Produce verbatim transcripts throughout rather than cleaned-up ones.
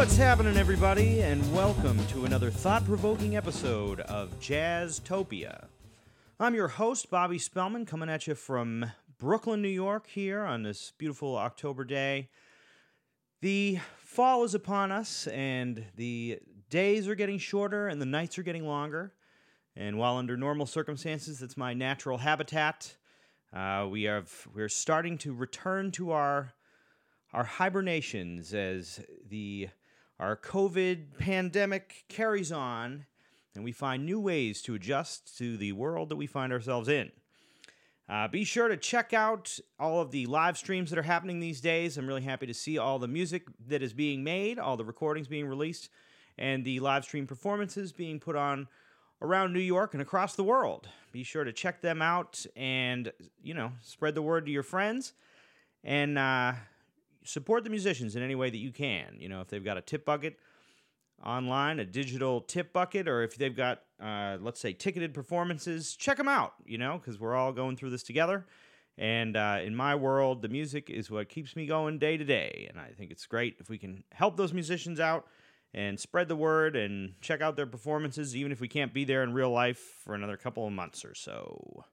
What's happening, everybody, and welcome to another thought-provoking episode of Jazztopia. I'm your host, Bobby Spellman, coming at you from Brooklyn, New York, here on this beautiful October day. The fall is upon us, and the days are getting shorter, and the nights are getting longer. And while under normal circumstances, that's my natural habitat, uh, we have we're starting to return to our our hibernations as the our COVID pandemic carries on, and we find new ways to adjust to the world that we find ourselves in. Uh, be sure to check out all of the live streams that are happening these days. I'm really happy to see all the music that is being made, all the recordings being released, and the live stream performances being put on around New York and across the world. Be sure to check them out and, you know, spread the word to your friends and uh, support the musicians in any way that you can. You know, if they've got a tip bucket online, a digital tip bucket, or if they've got, uh, let's say, ticketed performances, check them out, you know, because we're all going through this together. And uh, in my world, the music is what keeps me going day to day. And I think it's great if we can help those musicians out and spread the word and check out their performances, even if we can't be there in real life for another couple of months or so.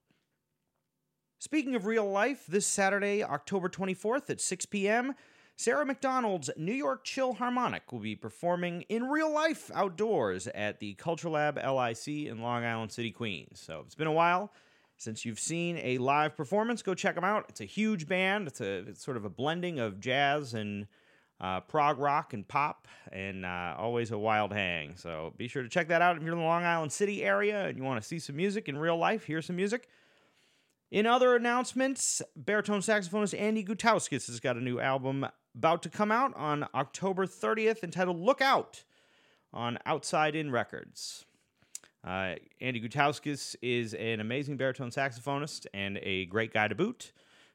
Speaking of real life, this Saturday, October twenty-fourth at six p.m., Sarah McDonald's New York Chill Harmonic will be performing in real life outdoors at the Culture Lab L I C in Long Island City, Queens. So it's been a while since you've seen a live performance. Go check them out. It's a huge band. It's a it's sort of a blending of jazz and Uh, prog rock and pop, and uh, always a wild hang. So be sure to check that out if you're in the Long Island City area and you want to see some music in real life, hear some music. In other announcements, baritone saxophonist Andy Gutauskas has got a new album about to come out on October thirtieth entitled Look Out on Outside In Records. Uh, Andy Gutauskas is an amazing baritone saxophonist and a great guy to boot.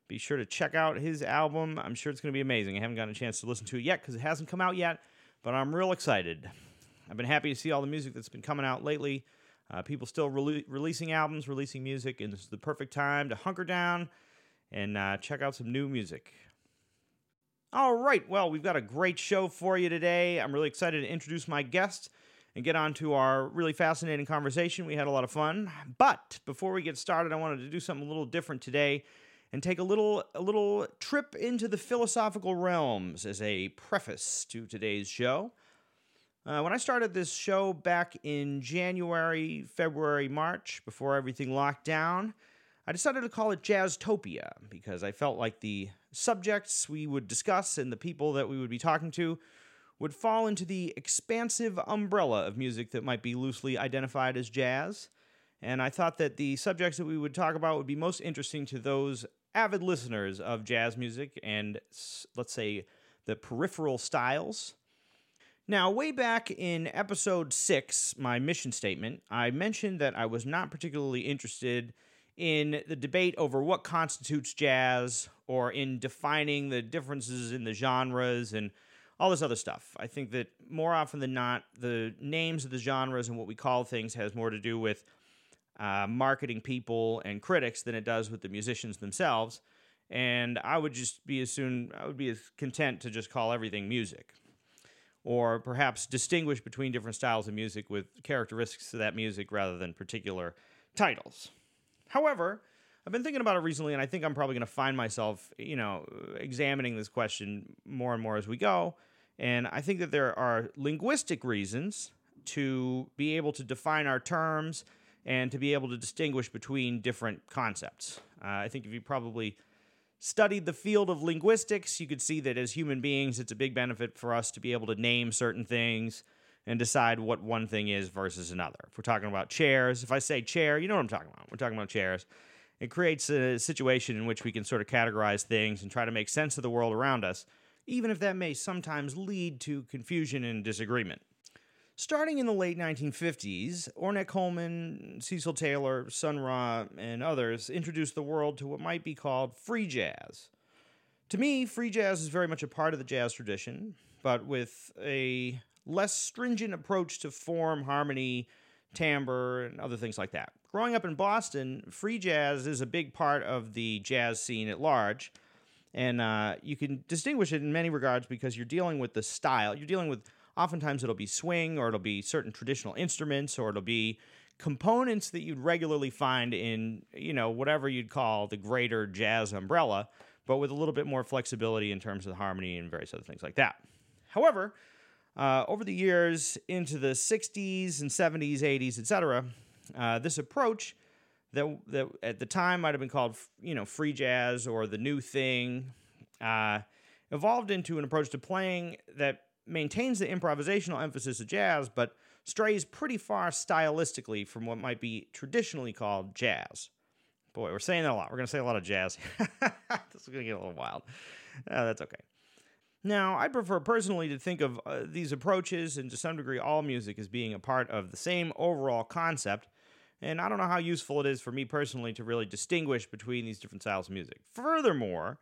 Be sure to check out his album. I'm sure it's going to be amazing. I haven't gotten a chance to listen to it yet because it hasn't come out yet, but I'm real excited. I've been happy to see all the music that's been coming out lately. Uh, people still re- releasing albums, releasing music, and this is the perfect time to hunker down and uh, check out some new music. All right, well, we've got a great show for you today. I'm really excited to introduce my guest and get on to our really fascinating conversation. We had a lot of fun, but before we get started, I wanted to do something a little different today and take a little a little trip into the philosophical realms as a preface to today's show. Uh, when I started this show back in January, February, March, before everything locked down, I decided to call it Jazztopia because I felt like the subjects we would discuss and the people that we would be talking to would fall into the expansive umbrella of music that might be loosely identified as jazz. And I thought that the subjects that we would talk about would be most interesting to those avid listeners of jazz music and, let's say, the peripheral styles. Now, way back in episode six, my mission statement, I mentioned that I was not particularly interested in the debate over what constitutes jazz or in defining the differences in the genres and all this other stuff. I think that more often than not, the names of the genres and what we call things has more to do with Uh, marketing people and critics than it does with the musicians themselves, and I would just be as soon I would be as content to just call everything music, or perhaps distinguish between different styles of music with characteristics of that music rather than particular titles. However, I've been thinking about it recently, and I think I'm probably going to find myself, you know, examining this question more and more as we go. And I think that there are linguistic reasons to be able to define our terms and to be able to distinguish between different concepts. Uh, I think if you probably studied the field of linguistics, you could see that as human beings, it's a big benefit for us to be able to name certain things and decide what one thing is versus another. If we're talking about chairs, if I say chair, you know what I'm talking about. We're talking about chairs. It creates a situation in which we can sort of categorize things and try to make sense of the world around us, even if that may sometimes lead to confusion and disagreement. Starting in the late nineteen fifties, Ornette Coleman, Cecil Taylor, Sun Ra, and others introduced the world to what might be called free jazz. To me, free jazz is very much a part of the jazz tradition, but with a less stringent approach to form, harmony, timbre, and other things like that. Growing up in Boston, free jazz is a big part of the jazz scene at large, and uh, you can distinguish it in many regards because you're dealing with the style. You're dealing with Oftentimes it'll be swing, or it'll be certain traditional instruments, or it'll be components that you'd regularly find in, you know, whatever you'd call the greater jazz umbrella, but with a little bit more flexibility in terms of the harmony and various other things like that. However, uh, over the years, into the sixties and seventies, eighties, et cetera, uh, this approach that that at the time might have been called, you know, free jazz or the new thing, uh, evolved into an approach to playing that maintains the improvisational emphasis of jazz, but strays pretty far stylistically from what might be traditionally called jazz. Boy, we're saying that a lot. We're going to say a lot of jazz. This is going to get a little wild. Uh, that's okay. Now, I prefer personally to think of uh, these approaches and to some degree all music as being a part of the same overall concept, and I don't know how useful it is for me personally to really distinguish between these different styles of music. Furthermore,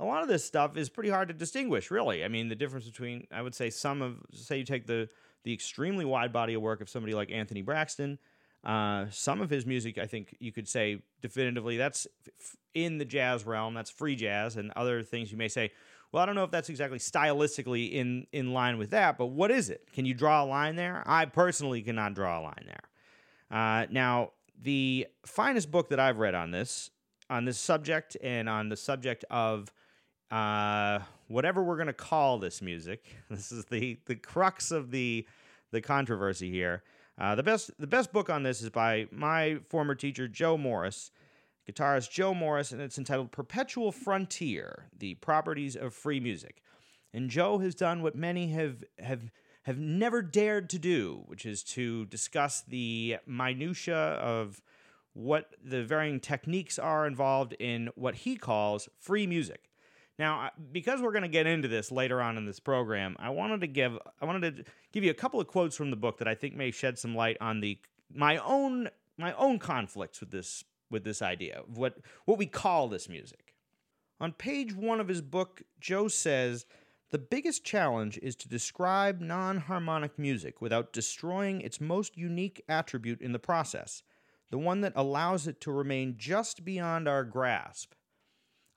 a lot of this stuff is pretty hard to distinguish, really. I mean, the difference between, I would say, some of, say you take the, the extremely wide body of work of somebody like Anthony Braxton, uh, some of his music, I think you could say definitively, that's in the jazz realm, that's free jazz, and other things you may say, well, I don't know if that's exactly stylistically in, in line with that, but what is it? Can you draw a line there? I personally cannot draw a line there. Uh, now, the finest book that I've read on this, on this subject and on the subject of uh, whatever we're going to call this music, this is the, the crux of the the controversy here. Uh, the best the best book on this is by my former teacher, Joe Morris, guitarist Joe Morris, and it's entitled Perpetual Frontier: The Properties of Free Music. And Joe has done what many have have have never dared to do, which is to discuss the minutiae of what the varying techniques are involved in what he calls free music. Now, because we're going to get into this later on in this program, I wanted to give I wanted to give you a couple of quotes from the book that I think may shed some light on the my own my own conflicts with this with this idea of what, what we call this music. On page one of his book, Joe says, "The biggest challenge is to describe non-harmonic music without destroying its most unique attribute in the process, the one that allows it to remain just beyond our grasp."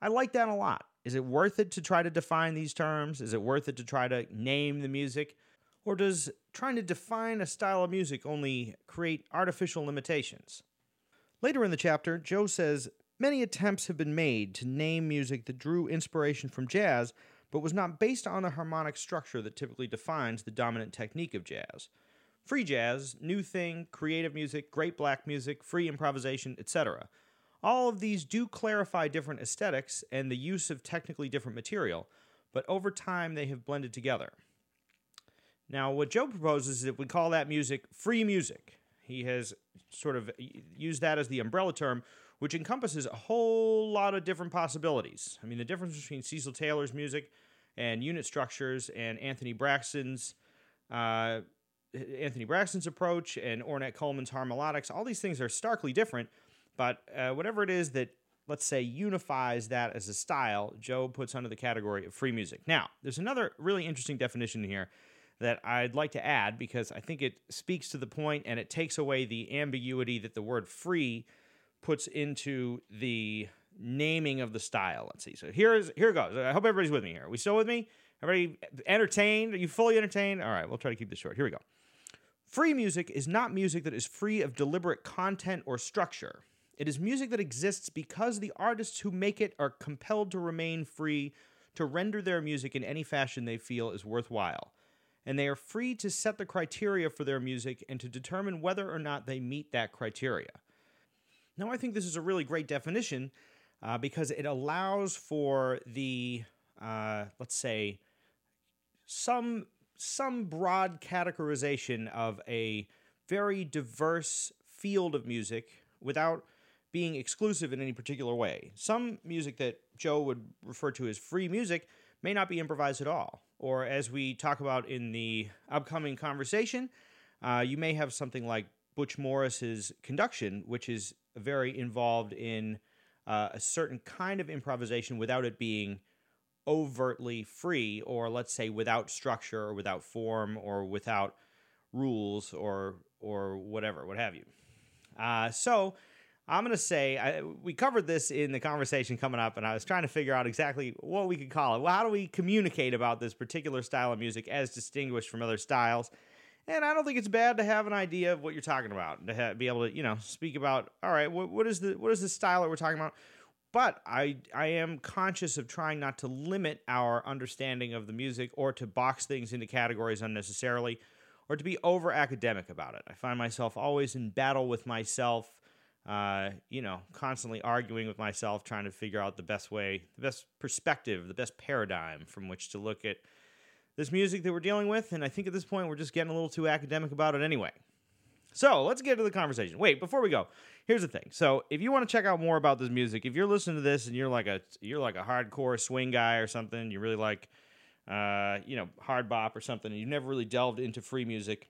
I like that a lot. Is it worth it to try to define these terms? Is it worth it to try to name the music? Or does trying to define a style of music only create artificial limitations? Later in the chapter, Joe says, "Many attempts have been made to name music that drew inspiration from jazz, but was not based on the harmonic structure that typically defines the dominant technique of jazz. Free jazz, new thing, creative music, great black music, free improvisation, et cetera. All of these do clarify different aesthetics and the use of technically different material, but over time they have blended together." Now, what Joe proposes is that we call that music free music. He has sort of used that as the umbrella term, which encompasses a whole lot of different possibilities. I mean, the difference between Cecil Taylor's music and unit structures and Anthony Braxton's uh, Anthony Braxton's approach and Ornette Coleman's harmonics, all these things are starkly different, but uh, whatever it is that, let's say, unifies that as a style, Joe puts under the category of free music. Now, there's another really interesting definition here that I'd like to add because I think it speaks to the point and it takes away the ambiguity that the word free puts into the naming of the style. Let's see. So here is here it goes. I hope everybody's with me here. Are we still with me? Everybody entertained? Are you fully entertained? All right, we'll try to keep this short. Here we go. Free music is not music that is free of deliberate content or structure. It is music that exists because the artists who make it are compelled to remain free to render their music in any fashion they feel is worthwhile, and they are free to set the criteria for their music and to determine whether or not they meet that criteria. Now, I think this is a really great definition uh, because it allows for the, uh, let's say, some some broad categorization of a very diverse field of music without being exclusive in any particular way. Some music that Joe would refer to as free music may not be improvised at all. Or as we talk about in the upcoming conversation, uh, you may have something like Butch Morris's conduction, which is very involved in uh, a certain kind of improvisation without it being overtly free, or let's say without structure or without form or without rules or or whatever, what have you. Uh, so I'm going to say, I, we covered this in the conversation coming up, and I was trying to figure out exactly what we could call it. Well, how do we communicate about this particular style of music as distinguished from other styles? And I don't think it's bad to have an idea of what you're talking about, and to ha- be able to, you know, speak about, all right, what, what is the what is the style that we're talking about? But I I am conscious of trying not to limit our understanding of the music or to box things into categories unnecessarily or to be over-academic about it. I find myself always in battle with myself, uh, you know, constantly arguing with myself, trying to figure out the best way, the best perspective, the best paradigm from which to look at this music that we're dealing with, and I think at this point we're just getting a little too academic about it anyway. So let's get to the conversation. Wait, before we go, here's the thing. So if you want to check out more about this music, if you're listening to this and you're like a you're like a hardcore swing guy or something, you really like uh, you know, hard bop or something, and you've never really delved into free music,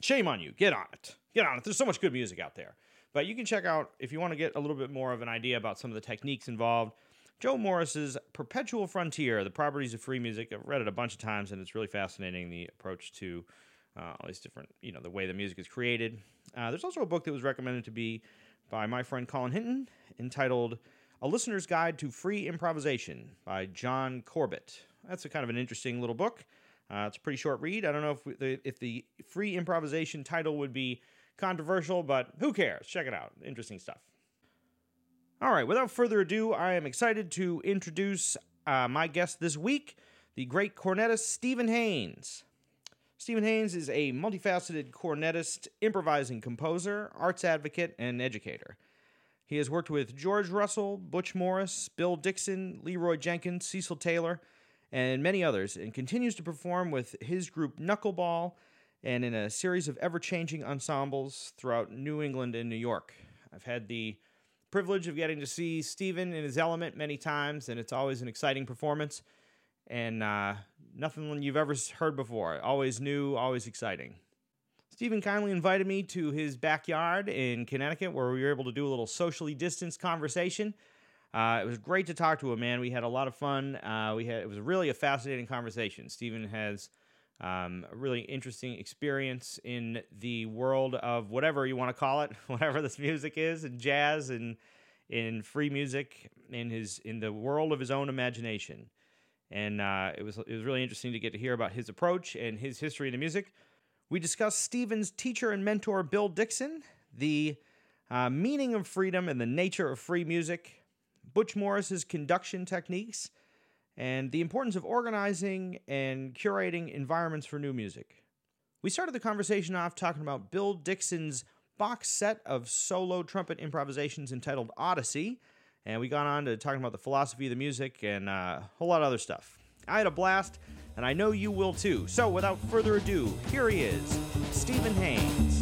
shame on you. Get on it. Get on it. There's so much good music out there. But you can check out, if you want to get a little bit more of an idea about some of the techniques involved, Joe Morris's Perpetual Frontier, The Properties of Free Music. I've read it a bunch of times, and it's really fascinating, the approach to uh, all these different, you know, the way the music is created. Uh, there's also a book that was recommended to be by my friend Colin Hinton entitled A Listener's Guide to Free Improvisation by John Corbett. That's a kind of an interesting little book. Uh, it's a pretty short read. I don't know if we, the, if the free improvisation title would be controversial, but who cares? Check it out. Interesting stuff. All right, without further ado, I am excited to introduce uh, my guest this week, the great cornetist Stephen Haynes. Stephen Haynes is a multifaceted cornetist, improvising composer, arts advocate, and educator. He has worked with George Russell, Butch Morris, Bill Dixon, Leroy Jenkins, Cecil Taylor, and many others, and continues to perform with his group Knuckleball and in a series of ever-changing ensembles throughout New England and New York. I've had the privilege of getting to see Stephen in his element many times, and it's always an exciting performance, and uh, nothing you've ever heard before. Always new, always exciting. Stephen kindly invited me to his backyard in Connecticut, where we were able to do a little socially distanced conversation. Uh, it was great to talk to him, man. We had a lot of fun. Uh, we had it was really a fascinating conversation. Stephen has um, a really interesting experience in the world of whatever you want to call it, whatever this music is, and jazz, and in free music, in his in the world of his own imagination. And uh, it was it was really interesting to get to hear about his approach and his history in the music. We discussed Stephen's teacher and mentor, Bill Dixon, the uh, meaning of freedom and the nature of free music, Butch Morris's conduction techniques, and the importance of organizing and curating environments for new music. We started the conversation off talking about Bill Dixon's box set of solo trumpet improvisations entitled Odyssey, and we got on to talking about the philosophy of the music and uh, a whole lot of other stuff. I had a blast, and I know you will too. So without further ado, here he is, Stephen Haynes.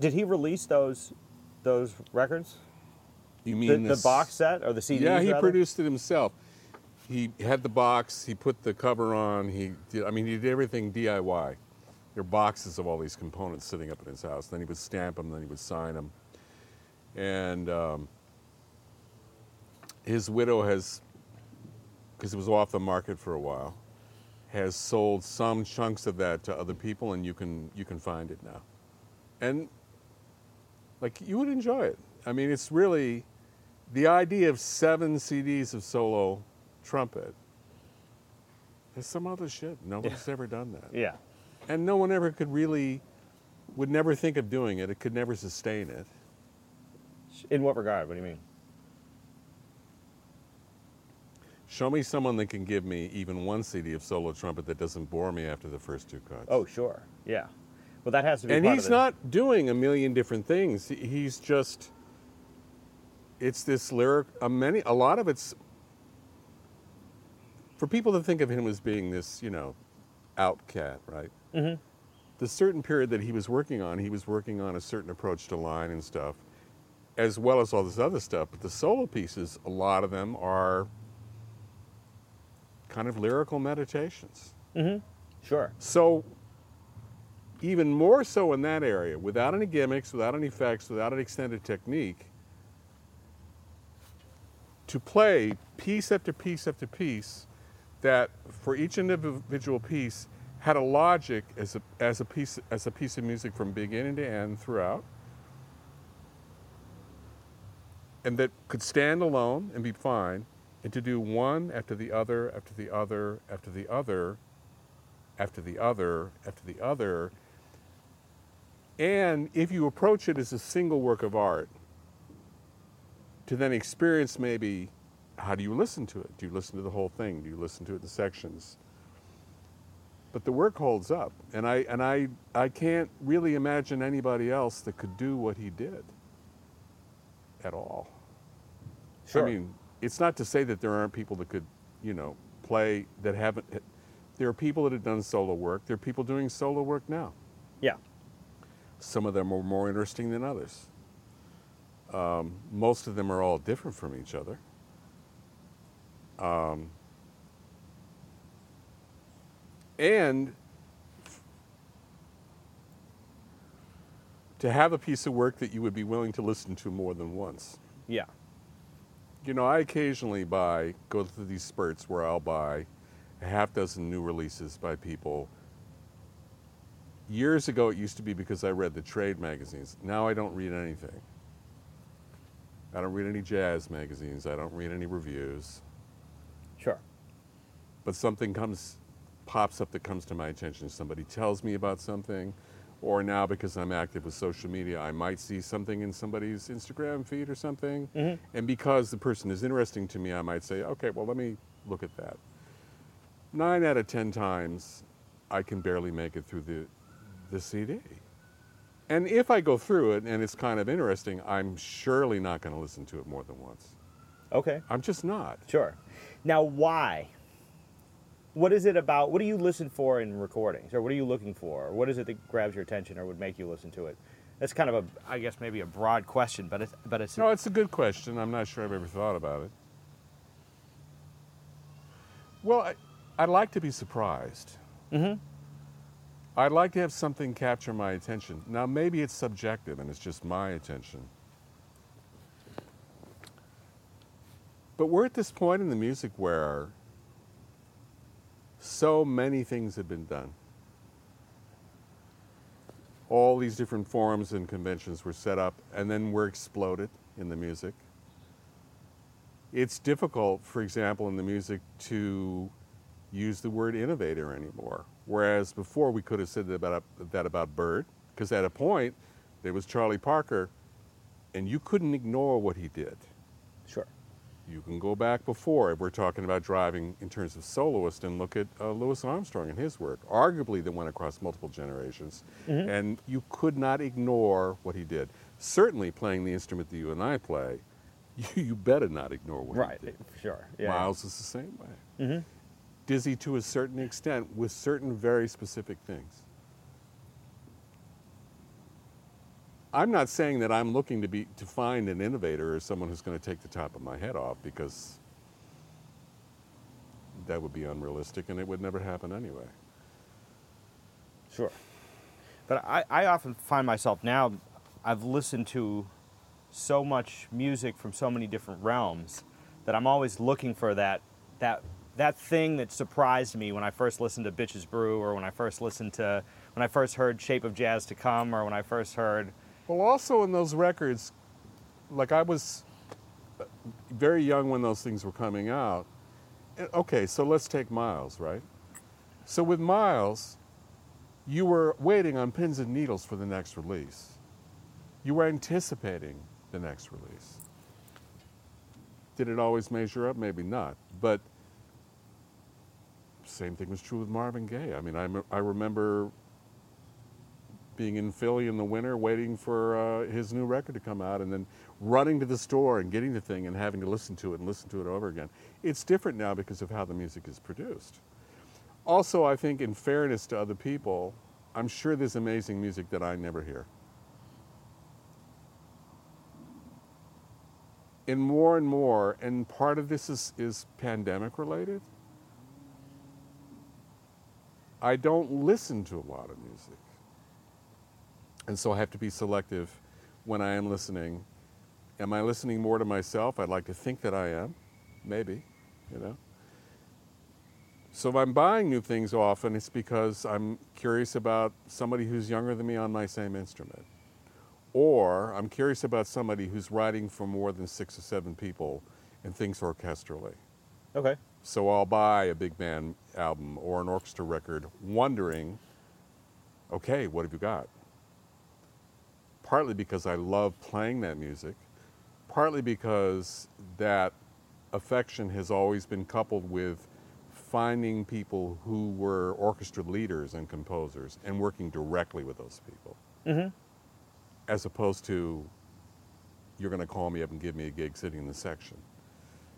Did he release those those records? You mean the, the box set or the C Ds? Yeah, he rather? produced it himself. He had the box. He put the cover on. He did. I mean, he did everything D I Y. There were boxes of all these components sitting up in his house. Then he would stamp them. Then he would sign them. And um, his widow has, because it was off the market for a while, has sold some chunks of that to other people, and you can you can find it now. And like you would enjoy it. I mean, it's really. The idea of seven C Ds of solo trumpet is some other shit. Nobody's yeah. ever done that. Yeah. And no one ever could really, would never think of doing it. It could never sustain it. In what regard? What do you mean? Show me someone that can give me even one C D of solo trumpet that doesn't bore me after the first two cuts. Oh, sure. Yeah. Well, that has to be and part of it. And he's not doing a million different things. He's just... It's this lyric, a many, a lot of it's, for people to think of him as being this, you know, outcat, right? Mm-hmm. The certain period that he was working on, he was working on a certain approach to line and stuff, as well as all this other stuff. But the solo pieces, a lot of them are kind of lyrical meditations. Mm-hmm. Sure. So even more so in that area, without any gimmicks, without any effects, without an extended technique, to play piece after piece after piece that for each individual piece had a logic as a as a piece as a piece of music from beginning to end throughout, and that could stand alone and be fine, and to do one after the other after the other after the other after the other after the other. And if you approach it as a single work of art, to then experience maybe, how do you listen to it? Do you listen to the whole thing? Do you listen to it in sections? But the work holds up, and I and I I can't really imagine anybody else that could do what he did at all. Sure. I mean, it's not to say that there aren't people that could, you know, play that haven't. There are people that have done solo work. There are people doing solo work now. Yeah. Some of them are more interesting than others. Um, most of them are all different from each other. Um, and to have a piece of work that you would be willing to listen to more than once. Yeah. You know, I occasionally buy, go through these spurts where I'll buy a half dozen new releases by people. Years ago, it used to be because I read the trade magazines. Now I don't read anything. I don't read any jazz magazines. I don't read any reviews. Sure. But something comes, pops up that comes to my attention. Somebody tells me about something, or now because I'm active with social media, I might see something in somebody's Instagram feed or something. Mm-hmm. And because the person is interesting to me, I might say, okay, well, let me look at that. Nine out of ten times, I can barely make it through the the C D. And if I go through it and it's kind of interesting, I'm surely not going to listen to it more than once. Okay. I'm just not. Sure. Now, why? What is it about, what do you listen for in recordings? Or what are you looking for? Or what is it that grabs your attention or would make you listen to it? That's kind of a, I guess, maybe a broad question, but it's... But it's no, it's a good question. I'm not sure I've ever thought about it. Well, I, I'd like to be surprised. Mm-hmm. I'd like to have something capture my attention. Now, maybe it's subjective and it's just my attention. But we're at this point in the music where so many things have been done. All these different forms and conventions were set up and then were exploded in the music. It's difficult, for example, in the music to use the word innovator anymore. Whereas before we could have said that about, that about Byrd, because at a point there was Charlie Parker, and you couldn't ignore what he did. Sure. You can go back before, if we're talking about driving in terms of soloist, and look at uh, Louis Armstrong and his work, arguably that went across multiple generations, mm-hmm. and you could not ignore what he did. Certainly playing the instrument that you and I play, you, you better not ignore what right. he did. Right, sure. Yeah. Miles is the same way. Mm-hmm. Dizzy to a certain extent with certain very specific things. I'm not saying that I'm looking to be to find an innovator or someone who's going to take the top of my head off, because that would be unrealistic and it would never happen anyway. Sure. But I, I often find myself now, I've listened to so much music from so many different realms that I'm always looking for that that that thing that surprised me when I first listened to Bitches Brew, or when I first listened to, when I first heard Shape of Jazz to Come, or when I first heard... Well, also in those records, like I was very young when those things were coming out. Okay, so let's take Miles, right? So with Miles, you were waiting on pins and needles for the next release. You were anticipating the next release. Did it always measure up? Maybe not, but same thing was true with Marvin Gaye. I mean, I, I remember being in Philly in the winter waiting for uh, his new record to come out, and then running to the store and getting the thing and having to listen to it and listen to it over again. It's different now because of how the music is produced. Also, I think in fairness to other people, I'm sure there's amazing music that I never hear. And more and more, and part of this is, is pandemic related, I don't listen to a lot of music. And so I have to be selective when I am listening. Am I listening more to myself? I'd like to think that I am, maybe, you know. So if I'm buying new things often, it's because I'm curious about somebody who's younger than me on my same instrument. Or I'm curious about somebody who's writing for more than six or seven people and thinks orchestrally. Okay. So I'll buy a big band album or an orchestra record wondering, okay, what have you got? Partly because I love playing that music, partly because that affection has always been coupled with finding people who were orchestra leaders and composers and working directly with those people. Mm-hmm. As opposed to, you're going to call me up and give me a gig sitting in the section.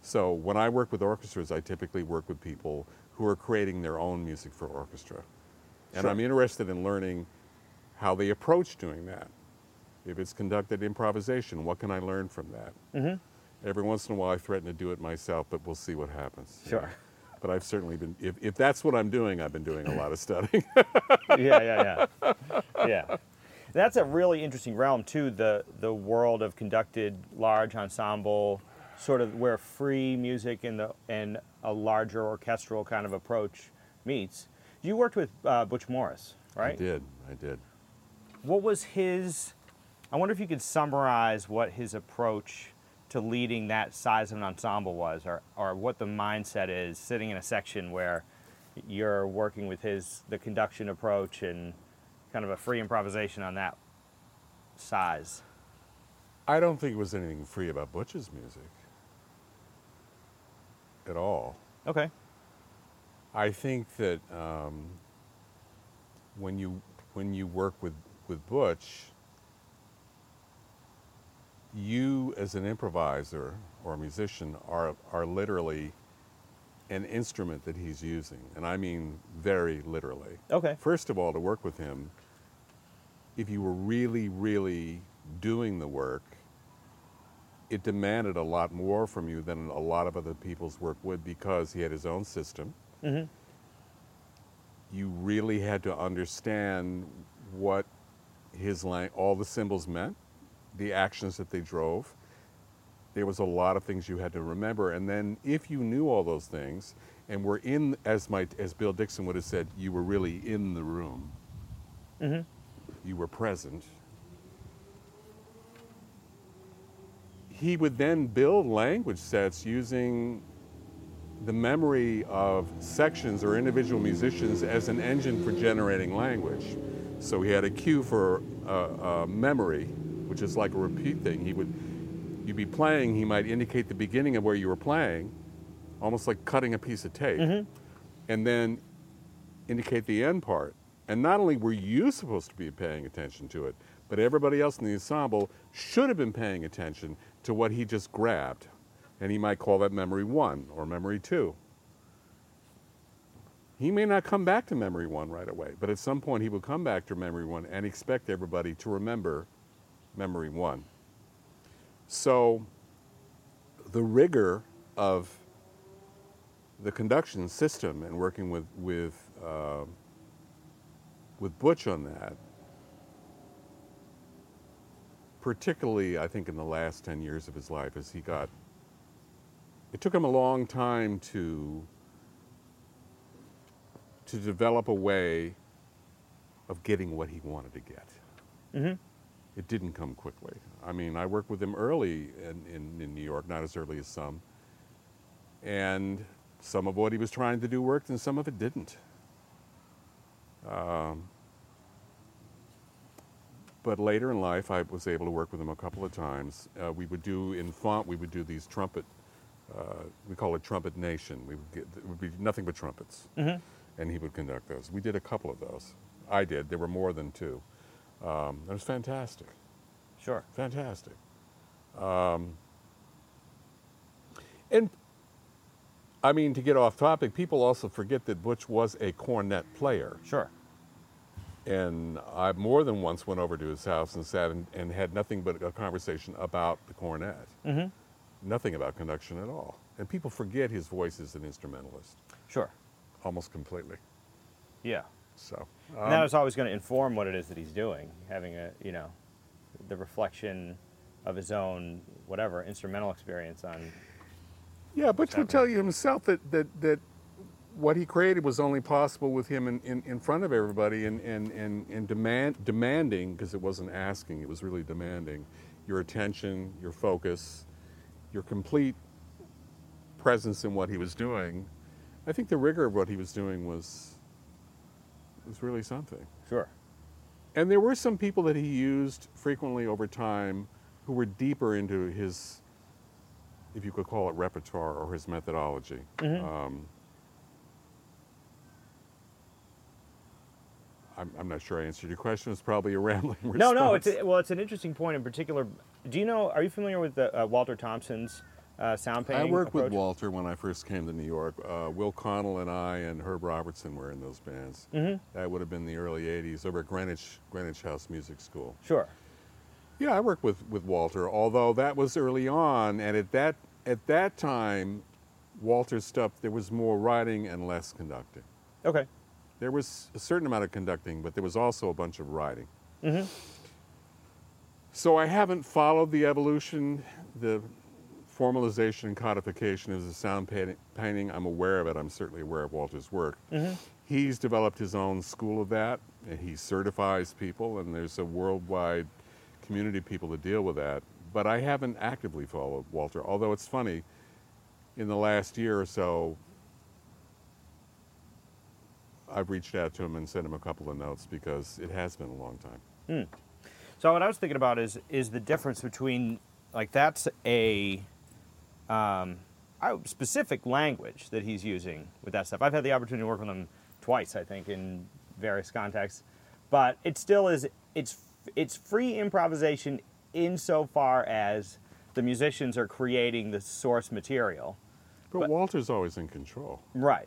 So when I work with orchestras, I typically work with people who are creating their own music for orchestra. And sure. I'm interested in learning how they approach doing that. If it's conducted improvisation, what can I learn from that? Mm-hmm. Every once in a while, I threaten to do it myself, but we'll see what happens. Sure. Yeah. But I've certainly been, if, if that's what I'm doing, I've been doing a lot of studying. yeah, yeah, yeah. Yeah. That's a really interesting realm, too, the, the world of conducted large ensemble, sort of where free music and, the, and a larger orchestral kind of approach meets. You worked with uh, Butch Morris, right? I did, I did. What was his, I wonder if you could summarize what his approach to leading that size of an ensemble was, or, or what the mindset is sitting in a section where you're working with his, the conduction approach and kind of a free improvisation on that size. I don't think it was anything free about Butch's music at all. Okay. I think that um, when you when you work with, with Butch, you as an improviser or a musician are are literally an instrument that he's using, and I mean very literally. Okay. First of all, to work with him, if you were really, really doing the work, it demanded a lot more from you than a lot of other people's work would, because he had his own system. Mm-hmm. You really had to understand what his lang- all the symbols meant, the actions that they drove. There was a lot of things you had to remember, and then if you knew all those things and were in, as my as Bill Dixon would have said, you were really in the room. Mm-hmm. You were present. He would then build language sets using the memory of sections or individual musicians as an engine for generating language. So he had a cue for uh, uh, memory, which is like a repeat thing. He would, you'd be playing, he might indicate the beginning of where you were playing, almost like cutting a piece of tape, mm-hmm. and then indicate the end part. And not only were you supposed to be paying attention to it, but everybody else in the ensemble should have been paying attention to what he just grabbed. And he might call that memory one or memory two. He may not come back to memory one right away, but at some point he will come back to memory one and expect everybody to remember memory one. So the rigor of the conduction system and working with with, uh, with Butch on that, particularly I think in the last ten years of his life, as he got, it took him a long time to to develop a way of getting what he wanted to get. Mm-hmm. It didn't come quickly. I mean, I worked with him early in, in, in New York, not as early as some. And some of what he was trying to do worked and some of it didn't. Um, but later in life, I was able to work with him a couple of times. Uh, we would do, in font, we would do these trumpet, uh, we call it Trumpet Nation. We would get, it would be nothing but trumpets. Mm-hmm. And he would conduct those. We did a couple of those. I did, there were more than two. Um, it was fantastic. Sure. Fantastic. Um, and, I mean, to get off topic, people also forget that Butch was a cornet player. Sure. And I more than once went over to his house and sat and, and had nothing but a conversation about the cornet. Mm-hmm. Nothing about conduction at all. And people forget his voice as an instrumentalist. Sure. Almost completely. Yeah. So um, and that was always going to inform what it is that he's doing, having a, you know, the reflection of his own, whatever, instrumental experience on. Yeah, Butch would tell you himself that, that, that what he created was only possible with him in, in, in front of everybody and, and, and, and demand, demanding, because it wasn't asking, it was really demanding, your attention, your focus, your complete presence in what he was doing. I think the rigor of what he was doing was was really something. Sure. And there were some people that he used frequently over time who were deeper into his, if you could call it repertoire, or his methodology. Mm-hmm. Um, I'm, I'm not sure I answered your question. It's probably a rambling response. No, no. It's a, well, it's an interesting point in particular. Do you know, are you familiar with the, uh, Walter Thompson's uh, sound painting I worked approach? With Walter when I first came to New York. Uh, Will Connell and I and Herb Robertson were in those bands. Mm-hmm. That would have been the early eighties over at Greenwich, Greenwich House Music School. Sure. Yeah, I worked with, with Walter, although that was early on, and at that at that time, Walter's stuff, there was more writing and less conducting. Okay. There was a certain amount of conducting, but there was also a bunch of writing. Mm-hmm. So I haven't followed the evolution, the formalization and codification of the sound painting. I'm aware of it. I'm certainly aware of Walter's work. Mm-hmm. He's developed his own school of that, and he certifies people, and there's a worldwide community of people to deal with that. But I haven't actively followed Walter, although it's funny, in the last year or so, I've reached out to him and sent him a couple of notes because it has been a long time. Hmm. So what I was thinking about is is the difference between, like, that's a um, specific language that he's using with that stuff. I've had the opportunity to work with him twice, I think, in various contexts, but it still is, it's it's free improvisation insofar as the musicians are creating the source material. But, but Walter's always in control. Right.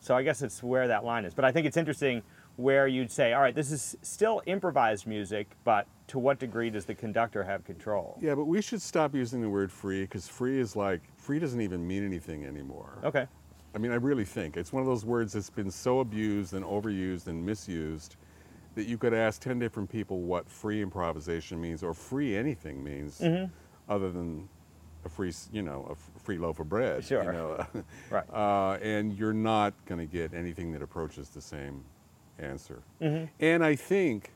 So I guess it's where that line is. But I think it's interesting where you'd say, all right, this is still improvised music, but to what degree does the conductor have control? Yeah, but we should stop using the word free, because free is like, free doesn't even mean anything anymore. Okay. I mean, I really think it's one of those words that's been so abused and overused and misused that you could ask ten different people what free improvisation means, or free anything means, mm-hmm. other than a free, you know, a free loaf of bread. Sure. You know? Right. Uh, and you're not going to get anything that approaches the same answer. Mm-hmm. And I think,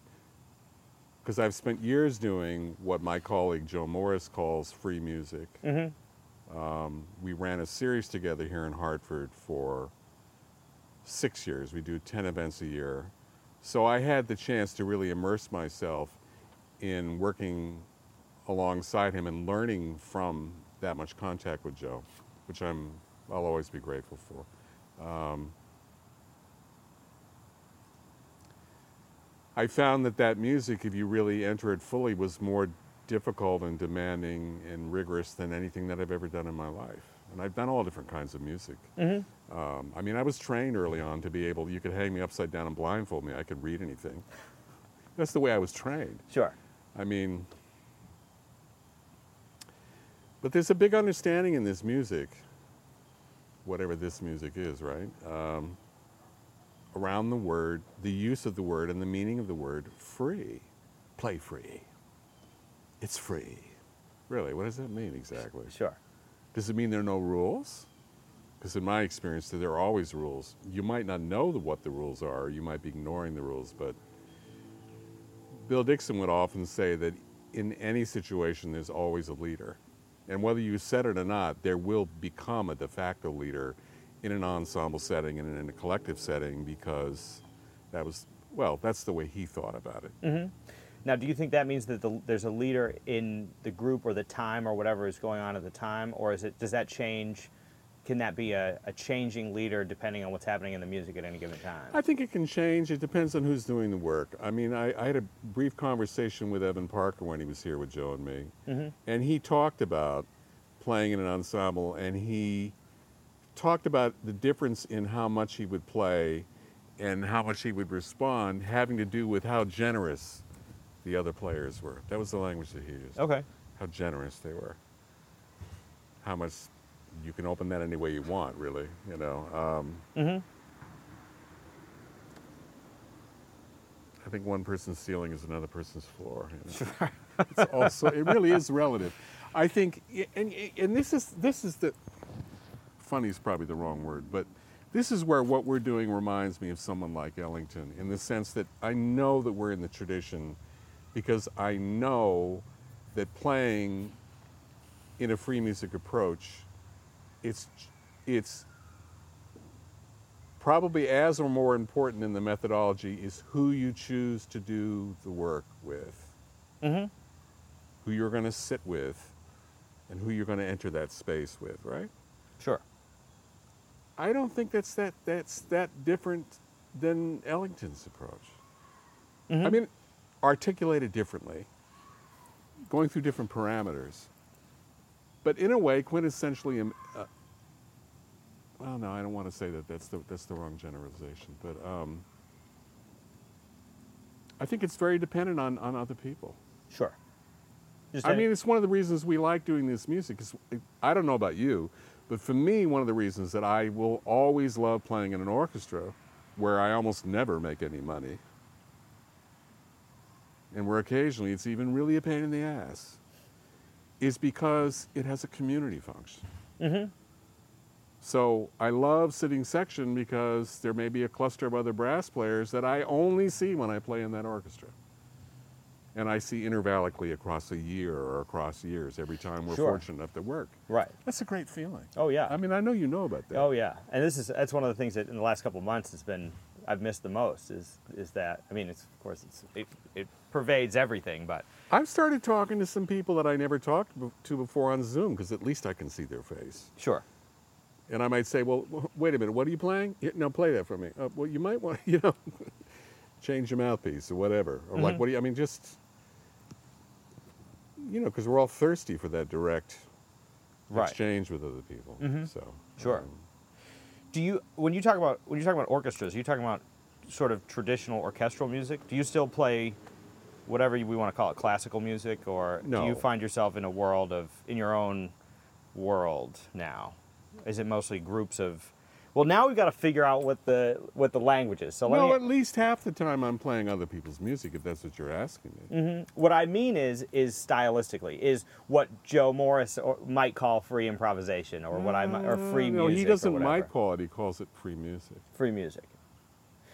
because I've spent years doing what my colleague Joe Morris calls free music, mm-hmm. um, we ran a series together here in Hartford for six years. We do ten events a year. So I had the chance to really immerse myself in working alongside him and learning from that much contact with Joe, which I'm, I'll always be grateful for. Um, I found that that music, if you really enter it fully, was more difficult and demanding and rigorous than anything that I've ever done in my life. And I've done all different kinds of music. Mm-hmm. Um, I mean, I was trained early on to be able, you could hang me upside down and blindfold me, I could read anything. That's the way I was trained. Sure. I mean, but there's a big understanding in this music, whatever this music is, right? Um, around the word, the use of the word and the meaning of the word free. Play free. It's free. Really, what does that mean exactly? Sure. Does it mean there are no rules? Because in my experience, there are always rules. You might not know what the rules are, or you might be ignoring the rules, but Bill Dixon would often say that in any situation, there's always a leader. And whether you set it or not, there will become a de facto leader in an ensemble setting and in a collective setting, because that was, well, that's the way he thought about it. Mm-hmm. Now, do you think that means that the, there's a leader in the group or the time or whatever is going on at the time, or is it, does that change? Can that be a, a changing leader depending on what's happening in the music at any given time? I think it can change. It depends on who's doing the work. I mean, I, I had a brief conversation with Evan Parker when he was here with Joe and me, mm-hmm. and he talked about playing in an ensemble, and he talked about the difference in how much he would play and how much he would respond, having to do with how generous the other players were. That was the language that he used. Okay. How generous they were. How much, you can open that any way you want, really, you know. Um, mm-hmm. I think one person's ceiling is another person's floor. You know? Sure. It's also, it really is relative. I think, and and this is this is the, funny is probably the wrong word, but This is where what we're doing reminds me of someone like Ellington, in the sense that I know that we're in the tradition because I know that playing in a free music approach, it's it's probably as or more important in the methodology is who you choose to do the work with, mm-hmm. who you're going to sit with, and who you're going to enter that space with, right? Sure. I don't think that's that that's that different than Ellington's approach. Mm-hmm. I mean, articulated differently, going through different parameters, but in a way, quintessentially. Uh, well, no, I don't want to say that. That's the that's the wrong generalization. But um, I think it's very dependent on on other people. Sure. Just I mean, it's one of the reasons we like doing this music. Is I don't know about you. But for me, one of the reasons that I will always love playing in an orchestra, where I almost never make any money, and where occasionally it's even really a pain in the ass, is because it has a community function. Mm-hmm. So I love sitting section because there may be a cluster of other brass players that I only see when I play in that orchestra. And I see intervallically across a year or across years every time we're sure. fortunate enough to work. Right. That's a great feeling. Oh, yeah. I mean, I know you know about that. Oh, yeah. And this is that's one of the things that in the last couple of months has been, I've missed the most is is that, I mean, it's of course, it's, it, it pervades everything, but. I've started talking to some people that I never talked to before on Zoom, because at least I can see their face. Sure. And I might say, well, wait a minute, what are you playing? No, play that for me. Uh, well, you might want to, you know, change your mouthpiece or whatever. Or mm-hmm. like, what do you, I mean, just. You know, because we're all thirsty for that direct right. exchange with other people. Mm-hmm. So sure. Um, do you when you talk about when you talk about orchestras, are you talking about sort of traditional orchestral music? Do you still play whatever we want to call it, classical music, or no. do you find yourself in a world of in your own world now? Is it mostly groups of? Well, now we've got to figure out what the what the language is. So let well, me, at least half the time I'm playing other people's music, if that's what you're asking me. Mm-hmm. What I mean is, is stylistically, is what Joe Morris or, might call free improvisation, or what I might, or free no, music. No, he doesn't might call it. He calls it free music. Free music.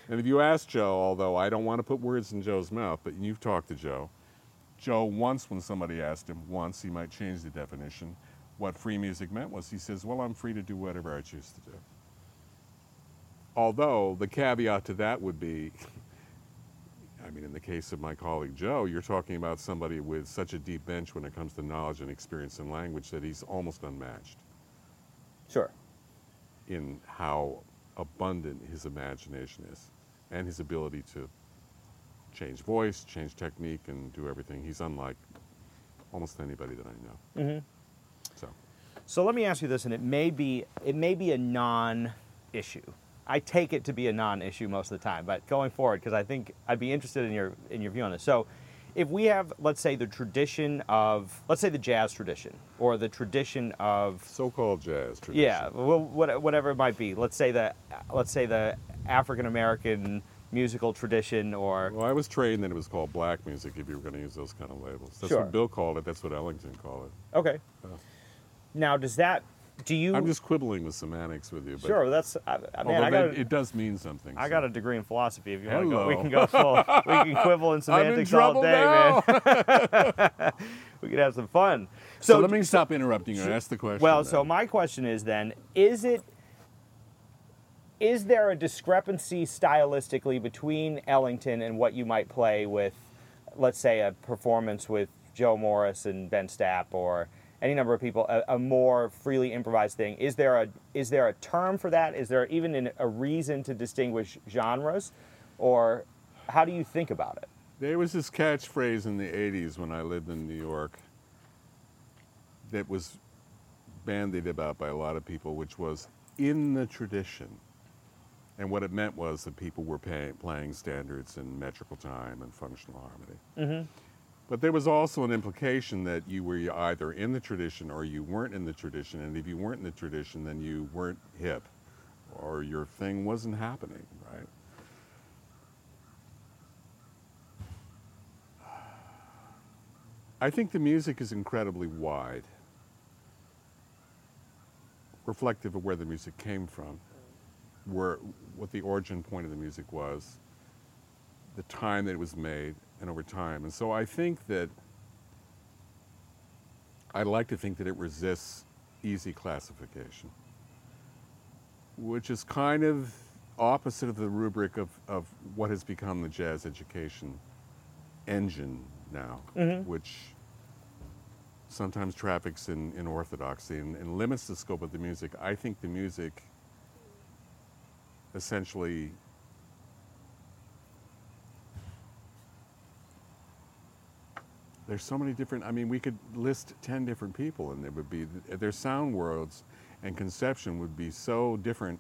And if you ask Joe, although I don't want to put words in Joe's mouth, but you've talked to Joe. Joe once, when somebody asked him once, he might change the definition. What free music meant was he says, "Well, I'm free to do whatever I choose to do." Although the caveat to that would be, I mean, in the case of my colleague Joe, you're talking about somebody with such a deep bench when it comes to knowledge and experience in language that he's almost unmatched. Sure. In how abundant his imagination is and his ability to change voice, change technique, and do everything. He's unlike almost anybody that I know. Mm-hmm. So. So let me ask you this, and it may be it may be a non-issue. I take it to be a non-issue most of the time, but going forward, because I think I'd be interested in your in your view on this. So if we have, let's say, the tradition of, let's say the jazz tradition, or the tradition of... So-called jazz tradition. Yeah, well, whatever it might be. Let's say the, let's say the African-American musical tradition, or... Well, I was trained that it was called black music, if you were going to use those kind of labels. That's sure. what Bill called it. That's what Ellington called it. Okay. Yeah. Now, does that... Do you, I'm just quibbling with semantics with you. But sure, that's. I, I mean, I got a, it does mean something. So. I got a degree in philosophy. If you want Hello. to go, we can go full. We can quibble in semantics I'm in all day, now. man. We could have some fun. So, so let me so, stop interrupting you and ask the question. Well, then. So my question is then: Is it? Is there a discrepancy stylistically between Ellington and what you might play with, let's say, a performance with Joe Morris and Ben Stapp, or? Any number of people, a, a more freely improvised thing. Is there a is there a term for that? Is there even an, a reason to distinguish genres? Or how do you think about it? There was this catchphrase in the eighties when I lived in New York that was bandied about by a lot of people, which was in the tradition. And what it meant was that people were pay, playing standards in metrical time and functional harmony. Mm-hmm. But there was also an implication that you were either in the tradition or you weren't in the tradition, and if you weren't in the tradition, then you weren't hip, or your thing wasn't happening, right? I think the music is incredibly wide, reflective of where the music came from. where what the origin point of the music was, the time that it was made, and over time. And so I think that, I like to think that it resists easy classification, which is kind of opposite of the rubric of, of what has become the jazz education engine now, mm-hmm. which sometimes traffics in, in orthodoxy and, and limits the scope of the music. I think the music essentially there's so many different, I mean, we could list ten different people and there would be, their sound worlds and conception would be so different.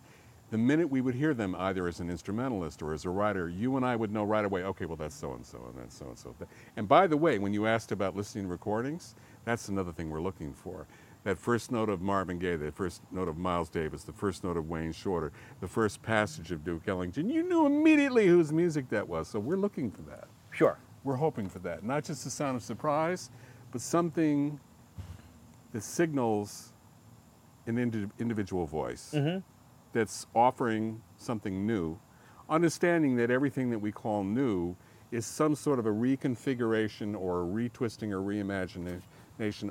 The minute we would hear them either as an instrumentalist or as a writer, you and I would know right away, okay, well, that's so-and-so and that's so-and-so. And by the way, when you asked about listening to recordings, that's another thing we're looking for. That first note of Marvin Gaye, that first note of Miles Davis, the first note of Wayne Shorter, the first passage of Duke Ellington, you knew immediately whose music that was. So we're looking for that. Sure. We're hoping for that. Not just a sound of surprise, but something that signals an indi- individual voice mm-hmm. that's offering something new, understanding that everything that we call new is some sort of a reconfiguration or a retwisting or reimagination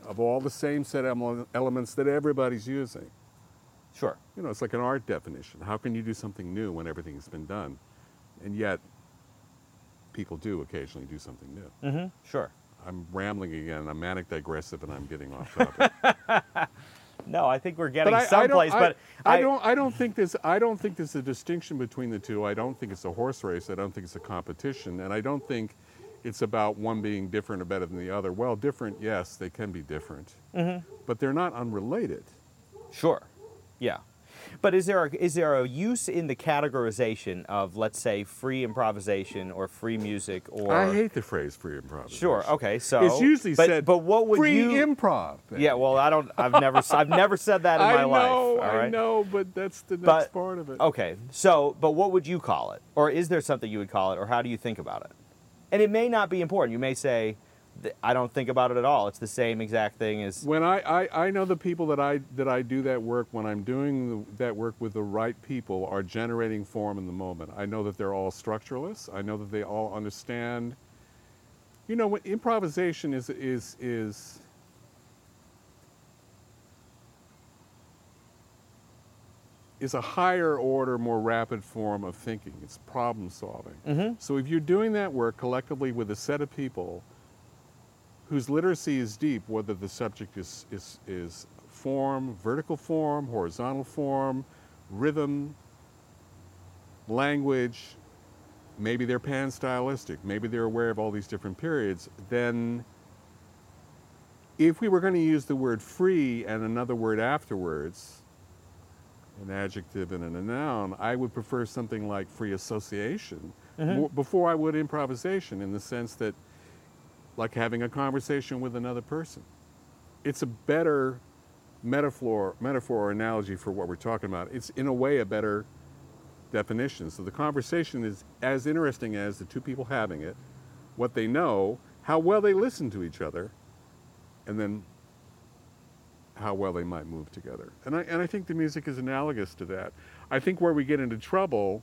of all the same set of elements that everybody's using. Sure. You know, it's like an art definition. How can you do something new when everything's been done? And yet, people do occasionally do something new. Mm-hmm. Sure. I'm rambling again. I'm manic digressive, and I'm getting off topic. No, I think we're getting but someplace. I, I but I, I don't. I don't think there's. I don't think there's a distinction between the two. I don't think it's a horse race. I don't think it's a competition, and I don't think it's about one being different or better than the other. Well, different, yes, they can be different, mm-hmm. but they're not unrelated. Sure. Yeah. But is there a, is there a use in the categorization of, let's say, free improvisation or free music or... I hate the phrase free improvisation. Sure, okay, so... It's usually but, said but what would free you, improv. Baby. Yeah, well, I don't... I've never I've never said that in my I know, life. All right? I know, but that's the next but, part of it. Okay, so, but what would you call it? Or is there something you would call it, or how do you think about it? And it may not be important. You may say... I don't think about it at all. It's the same exact thing as... When I, I, I know the people that I that I do that work, when I'm doing the, that work with the right people, are generating form in the moment. I know that they're all structuralists. I know that they all understand... You know, what improvisation is is is... is a higher order, more rapid form of thinking. It's problem solving. Mm-hmm. So if you're doing that work collectively with a set of people whose literacy is deep, whether the subject is, is, is form, vertical form, horizontal form, rhythm, language, maybe they're pan-stylistic, maybe they're aware of all these different periods, then if we were going to use the word free and another word afterwards, an adjective and a noun, I would prefer something like free association mm-hmm. before I would improvisation, in the sense that like having a conversation with another person. It's a better metaphor, metaphor or analogy for what we're talking about. It's, in a way, a better definition. So the conversation is as interesting as the two people having it, what they know, how well they listen to each other, and then how well they might move together. And I, and I think the music is analogous to that. I think where we get into trouble,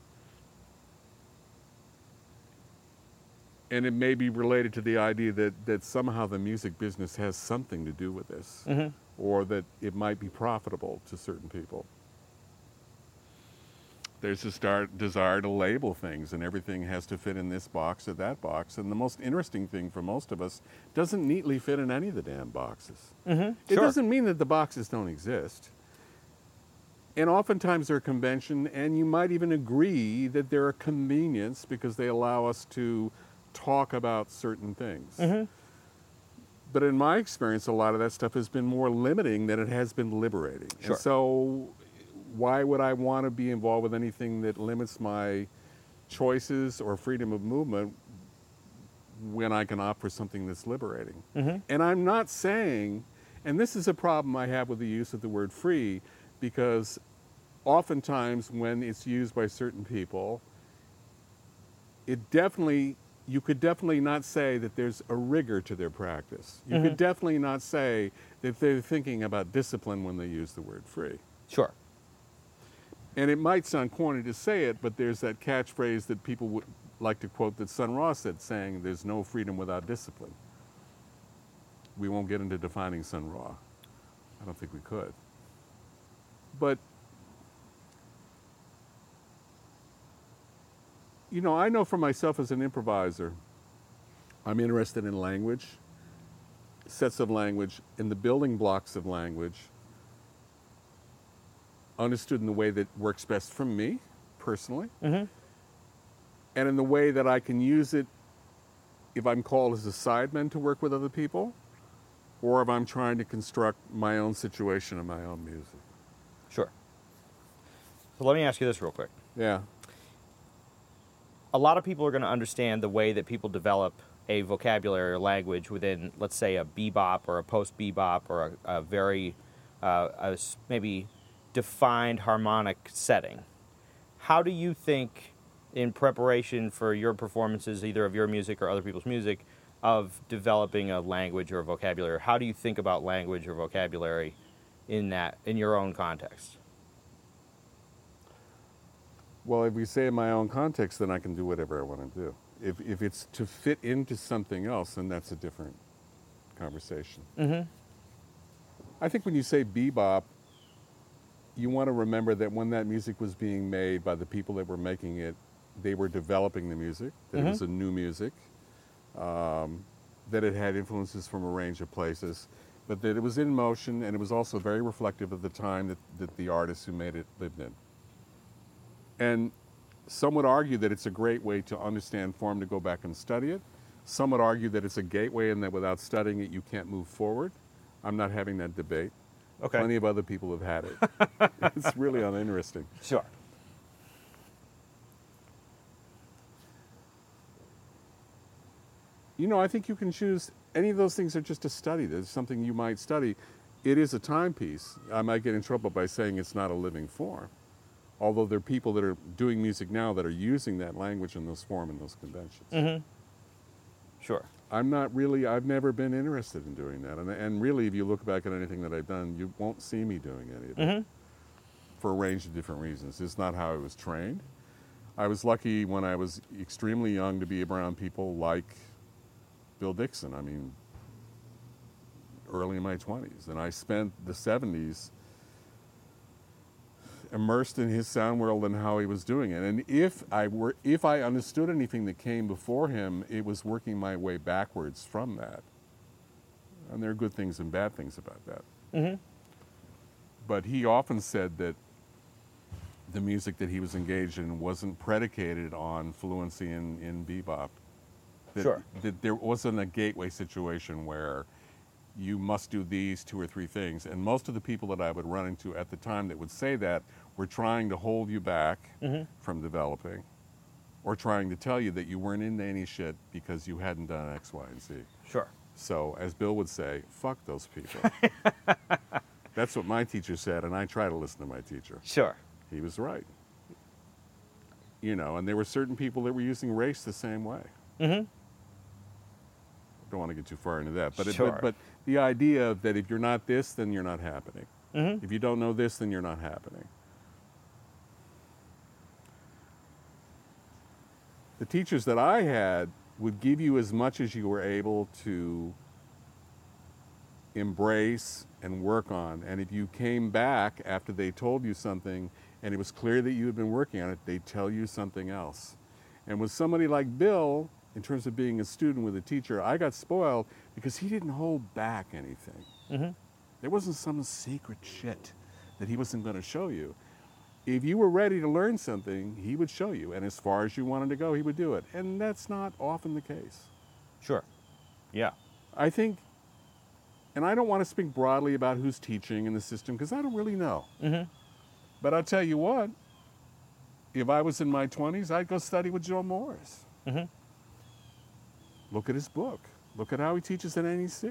and it may be related to the idea that, that somehow the music business has something to do with this, mm-hmm. or that it might be profitable to certain people. There's a start, desire to label things, and everything has to fit in this box or that box, and the most interesting thing for most of us doesn't neatly fit in any of the damn boxes. Mm-hmm. It sure. doesn't mean that the boxes don't exist. And oftentimes they're a convention, and you might even agree that they're a convenience because they allow us to talk about certain things. Mm-hmm. But in my experience, a lot of that stuff has been more limiting than it has been liberating. Sure. And so why would I want to be involved with anything that limits my choices or freedom of movement when I can opt for something that's liberating? Mm-hmm. And I'm not saying, and this is a problem I have with the use of the word free, because oftentimes when it's used by certain people, it definitely... You could definitely not say that there's a rigor to their practice. You mm-hmm. could definitely not say that they're thinking about discipline when they use the word free. Sure. And it might sound corny to say it, but there's that catchphrase that people would like to quote that Sun Ra said, saying, "There's no freedom without discipline." We won't get into defining Sun Ra. I don't think we could. But, you know, I know for myself as an improviser, I'm interested in language, sets of language, and the building blocks of language, understood in the way that works best for me, personally, mm-hmm. and in the way that I can use it if I'm called as a sideman to work with other people, or if I'm trying to construct my own situation and my own music. Sure. So let me ask you this real quick. Yeah. A lot of people are going to understand the way that people develop a vocabulary or language within, let's say, a bebop or a post-bebop or a, a very uh, a maybe defined harmonic setting. How do you think, in preparation for your performances, either of your music or other people's music, of developing a language or a vocabulary, how do you think about language or vocabulary in that, in your own context? Well, if we say in my own context, then I can do whatever I want to do. If if it's to fit into something else, then that's a different conversation. Mm-hmm. I think when you say bebop, you want to remember that when that music was being made by the people that were making it, they were developing the music, that mm-hmm. it was a new music, um, that it had influences from a range of places, but that it was in motion, and it was also very reflective of the time that, that the artists who made it lived in. And some would argue that it's a great way to understand form, to go back and study it. Some would argue that it's a gateway and that without studying it, you can't move forward. I'm not having that debate. Okay. Plenty of other people have had it. It's really uninteresting. Sure. You know, I think you can choose, any of those things are just a study. There's something you might study. It is a timepiece. I might get in trouble by saying it's not a living form. Although there are people that are doing music now that are using that language and those form and those conventions. Mm-hmm. Sure. I'm not really, I've never been interested in doing that. And, and really, if you look back at anything that I've done, you won't see me doing any of it mm-hmm. for a range of different reasons. It's not how I was trained. I was lucky when I was extremely young to be around people like Bill Dixon. I mean, early in my twenties. And I spent the seventies immersed in his sound world and how he was doing it. And if I were, if I understood anything that came before him, it was working my way backwards from that. And there are good things and bad things about that. Mm-hmm. But he often said that the music that he was engaged in wasn't predicated on fluency in, in bebop. That, sure. That there wasn't a gateway situation where you must do these two or three things. And most of the people that I would run into at the time that would say that were trying to hold you back mm-hmm. from developing, or trying to tell you that you weren't into any shit because you hadn't done X, Y, and Z. Sure. So, as Bill would say, fuck those people. That's what my teacher said, and I try to listen to my teacher. Sure. He was right. You know, and there were certain people that were using race the same way. Mm-hmm. Don't want to get too far into that, but, sure. it, but but the idea that if you're not this, then you're not happening. Mm-hmm. If you don't know this, then you're not happening. The teachers that I had would give you as much as you were able to embrace and work on, and if you came back after they told you something and it was clear that you had been working on it, they'd tell you something else. And with somebody like Bill, in terms of being a student with a teacher, I got spoiled because he didn't hold back anything. Mm-hmm. There wasn't some secret shit that he wasn't going to show you. If you were ready to learn something, he would show you. And as far as you wanted to go, he would do it. And that's not often the case. Sure. Yeah. I think, and I don't want to speak broadly about who's teaching in the system because I don't really know. Mm-hmm. But I'll tell you what, if I was in my twenties, I'd go study with Joe Morris. Mm-hmm. Look at his book. Look at how he teaches at N E C.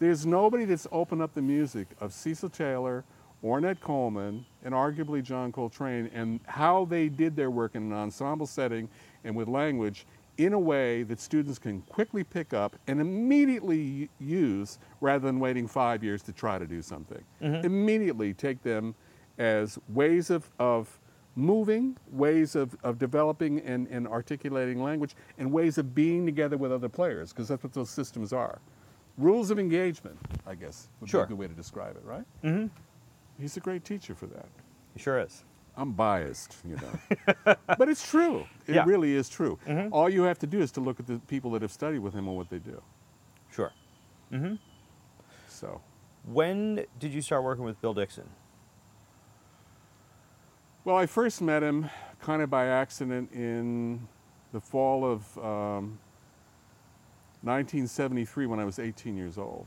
There's nobody that's opened up the music of Cecil Taylor, Ornette Coleman, and arguably John Coltrane, and how they did their work in an ensemble setting and with language in a way that students can quickly pick up and immediately use rather than waiting five years to try to do something. Mm-hmm. Immediately take them as ways of, of moving, ways of, of developing and, and articulating language, and ways of being together with other players, because that's what those systems are. Rules of engagement, I guess, would sure. be a good way to describe it, right? Mm-hmm. He's a great teacher for that. He sure is. I'm biased, you know. But it's true. It yeah. really is true. Mm-hmm. All you have to do is to look at the people that have studied with him and what they do. Sure. Mm-hmm. So. When did you start working with Bill Dixon? Well, I first met him kind of by accident in the fall of um, nineteen seventy-three when I was eighteen years old.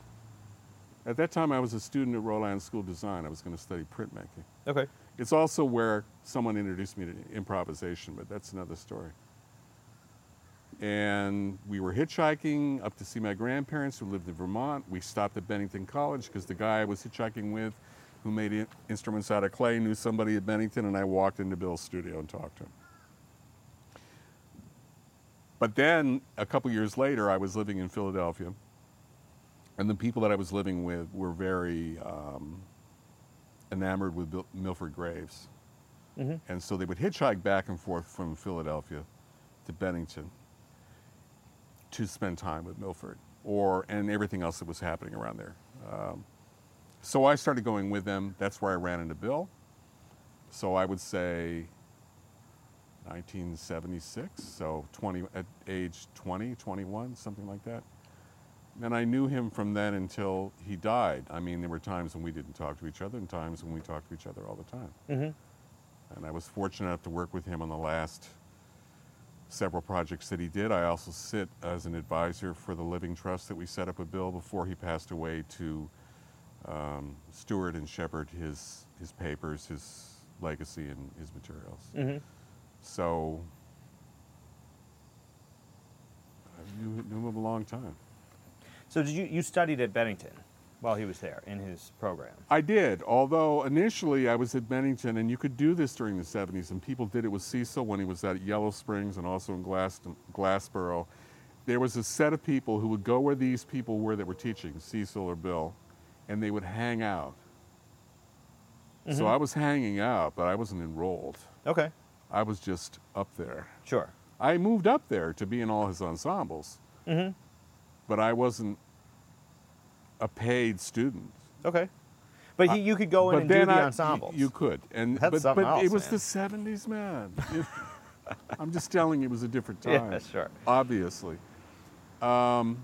At that time, I was a student at Roland School of Design. I was going to study printmaking. Okay. It's also where someone introduced me to improvisation, but that's another story. And we were hitchhiking up to see my grandparents who lived in Vermont. We stopped at Bennington College because the guy I was hitchhiking with who made instruments out of clay, knew somebody at Bennington, and I walked into Bill's studio and talked to him. But then, a couple years later, I was living in Philadelphia, and the people that I was living with were very um, enamored with Bill, Milford Graves. Mm-hmm. And so they would hitchhike back and forth from Philadelphia to Bennington to spend time with Milford, or and everything else that was happening around there. Um, So I started going with them. That's where I ran into Bill. So I would say nineteen seventy-six, so twenty at age twenty, twenty-one, something like that. And I knew him from then until he died. I mean, there were times when we didn't talk to each other and times when we talked to each other all the time. Mm-hmm. And I was fortunate enough to work with him on the last several projects that he did. I also sit as an advisor for the Living Trust that we set up with Bill before he passed away to Um, steward and shepherd his his papers, his legacy, and his materials. Mm-hmm. So I knew, knew him a long time. So did you you studied at Bennington while he was there in his program? I did, although initially I was at Bennington, and you could do this during the seventies, and people did it with Cecil when he was at Yellow Springs and also in Glass, Glassboro. There was a set of people who would go where these people were that were teaching, Cecil or Bill, and they would hang out. Mm-hmm. So I was hanging out, but I wasn't enrolled. Okay. I was just up there. Sure. I moved up there to be in all his ensembles, mm-hmm. but I wasn't a paid student. Okay. But he, you could go in I, and do the I, ensembles. You could. And That's but, something but else, it was man. The seventies, man. I'm just telling you, it was a different time. Yeah, sure. Obviously. Um,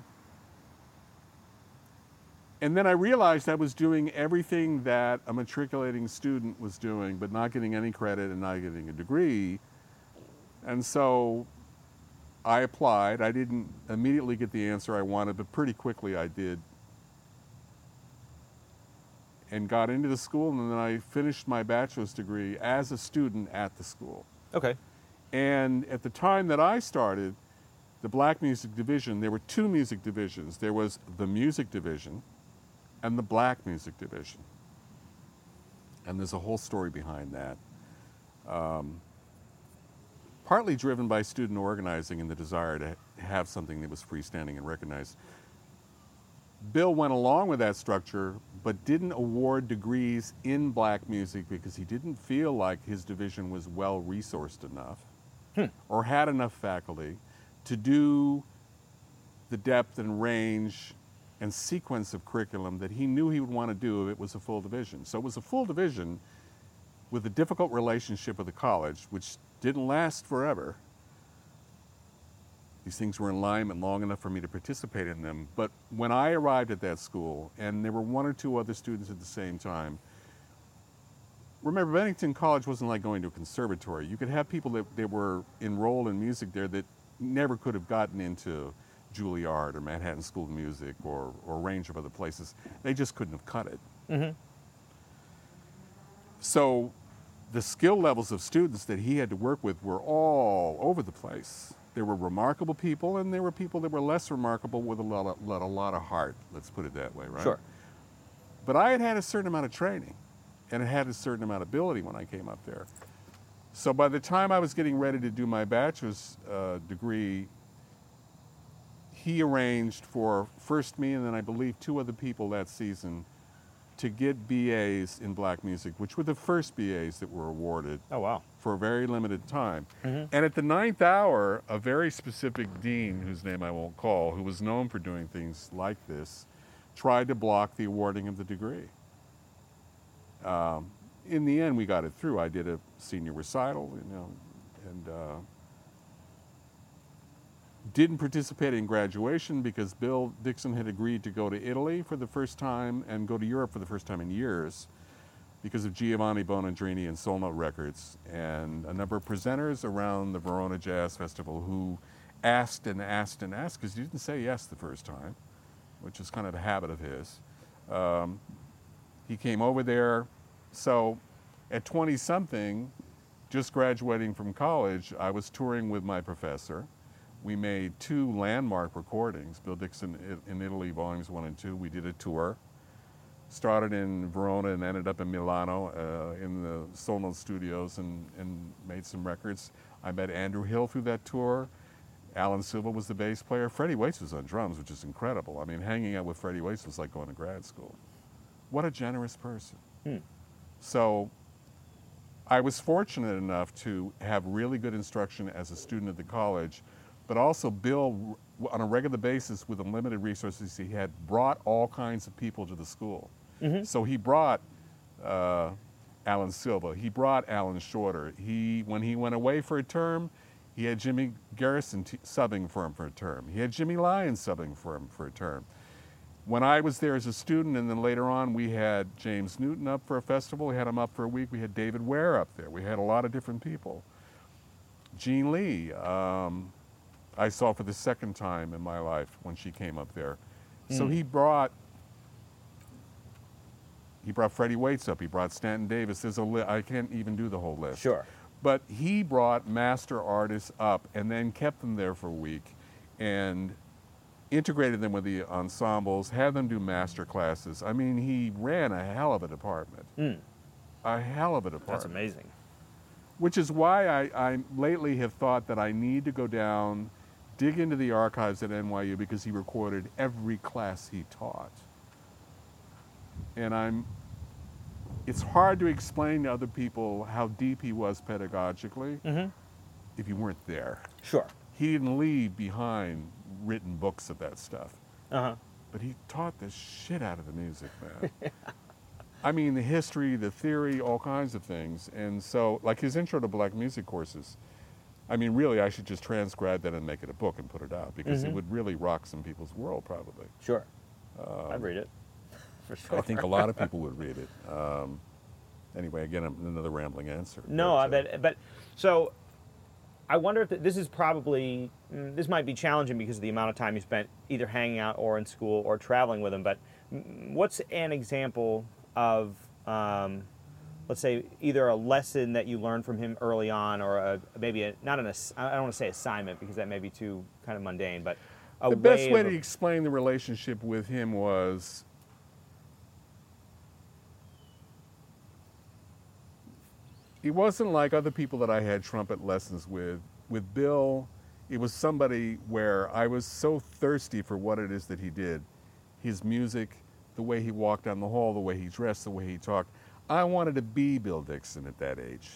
And then I realized I was doing everything that a matriculating student was doing, but not getting any credit and not getting a degree. And so I applied. I didn't immediately get the answer I wanted, but pretty quickly I did. And got into the school, and then I finished my bachelor's degree as a student at the school. Okay. And at the time that I started, the black music division, there were two music divisions. There was the music division and the black music division. And there's a whole story behind that. Um, partly driven by student organizing and the desire to have something that was freestanding and recognized. Bill went along with that structure, but didn't award degrees in black music because he didn't feel like his division was well-resourced enough hmm. or had enough faculty to do the depth and range and sequence of curriculum that he knew he would want to do if it was a full division. So it was a full division with a difficult relationship with the college, which didn't last forever. These things were in alignment long enough for me to participate in them. But when I arrived at that school, and there were one or two other students at the same time, remember, Bennington College wasn't like going to a conservatory. You could have people that, that were enrolled in music there that never could have gotten into Juilliard or Manhattan School of Music or, or a range of other places. They just couldn't have cut it. Mm-hmm. So the skill levels of students that he had to work with were all over the place. There were remarkable people, and there were people that were less remarkable with a lot of, lot, a lot of heart, let's put it that way, right? Sure. But I had had a certain amount of training, and it had a certain amount of ability when I came up there. So by the time I was getting ready to do my bachelor's uh, degree, he arranged for first me and then I believe two other people that season to get B As in black music, which were the first B As that were awarded. Oh, wow. For a very limited time. Mm-hmm. And at the ninth hour, a very specific dean, whose name I won't call, who was known for doing things like this, tried to block the awarding of the degree. Um, in the end, we got it through. I did a senior recital, you know, and uh, didn't participate in graduation because Bill Dixon had agreed to go to Italy for the first time and go to Europe for the first time in years because of Giovanni Bonandrini and Solno Records and a number of presenters around the Verona Jazz Festival who asked and asked and asked because he didn't say yes the first time, which is kind of a habit of his. Um, he came over there. So at twenty-something, just graduating from college, I was touring with my professor. We made two landmark recordings, Bill Dixon in Italy, Volumes one and two. We did a tour. Started in Verona and ended up in Milano uh, in the Solno Studios and, and made some records. I met Andrew Hill through that tour. Alan Silva was the bass player. Freddie Waits was on drums, which is incredible. I mean, hanging out with Freddie Waits was like going to grad school. What a generous person. Hmm. So I was fortunate enough to have really good instruction as a student at the college, but also Bill, on a regular basis with the limited resources he had, brought all kinds of people to the school. Mm-hmm. So he brought uh, Alan Silva, he brought Alan Shorter. He, when he went away for a term, he had Jimmy Garrison t- subbing for him for a term. He had Jimmy Lyon subbing for him for a term. When I was there as a student, and then later on, we had James Newton up for a festival, we had him up for a week, we had David Ware up there, we had a lot of different people. Jean Lee, um, I saw for the second time in my life when she came up there. Mm. So he brought he brought Freddie Waits up, he brought Stanton Davis. There's a li- I can't even do the whole list. Sure. But he brought master artists up and then kept them there for a week and integrated them with the ensembles, had them do master classes. I mean, he ran a hell of a department. Mm. A hell of a department. That's amazing. Which is why I, I lately have thought that I need to go down, dig into the archives at N Y U, because he recorded every class he taught. And I'm, it's hard to explain to other people how deep he was pedagogically, mm-hmm. if you weren't there. Sure. He didn't leave behind written books of that stuff. Uh-huh. But he taught the shit out of the music, man. Yeah. I mean, the history, the theory, all kinds of things. And so, like his Intro to Black Music courses, I mean, really, I should just transcribe that and make it a book and put it out, because mm-hmm. it would really rock some people's world, probably. Sure. Um, I'd read it, for sure. I think a lot of people would read it. Um, anyway, again, another rambling answer. No, but, I bet. Uh, but, so, I wonder if the, this is probably, this might be challenging because of the amount of time you spent either hanging out or in school or traveling with him, but what's an example of, um, let's say, either a lesson that you learned from him early on, or a, maybe a, not an ass, I don't want to say assignment because that may be too kind of mundane, but a the best way, way to a... explain the relationship with him was he wasn't like other people that I had trumpet lessons with. With Bill, it was somebody where I was so thirsty for what it is that he did, his music, the way he walked down the hall, the way he dressed, the way he talked. I wanted to be Bill Dixon at that age.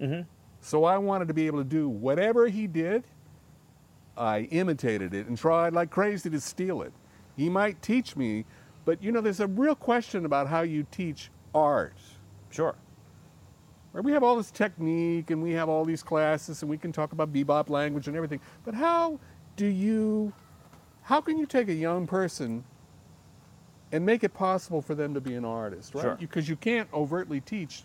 Mm-hmm. So I wanted to be able to do whatever he did. I imitated it and tried like crazy to steal it. He might teach me, but you know, there's a real question about how you teach art. Sure. Where we have all this technique and we have all these classes and we can talk about bebop language and everything, but how do you, how can you take a young person and make it possible for them to be an artist, right? Because sure. you, you can't overtly teach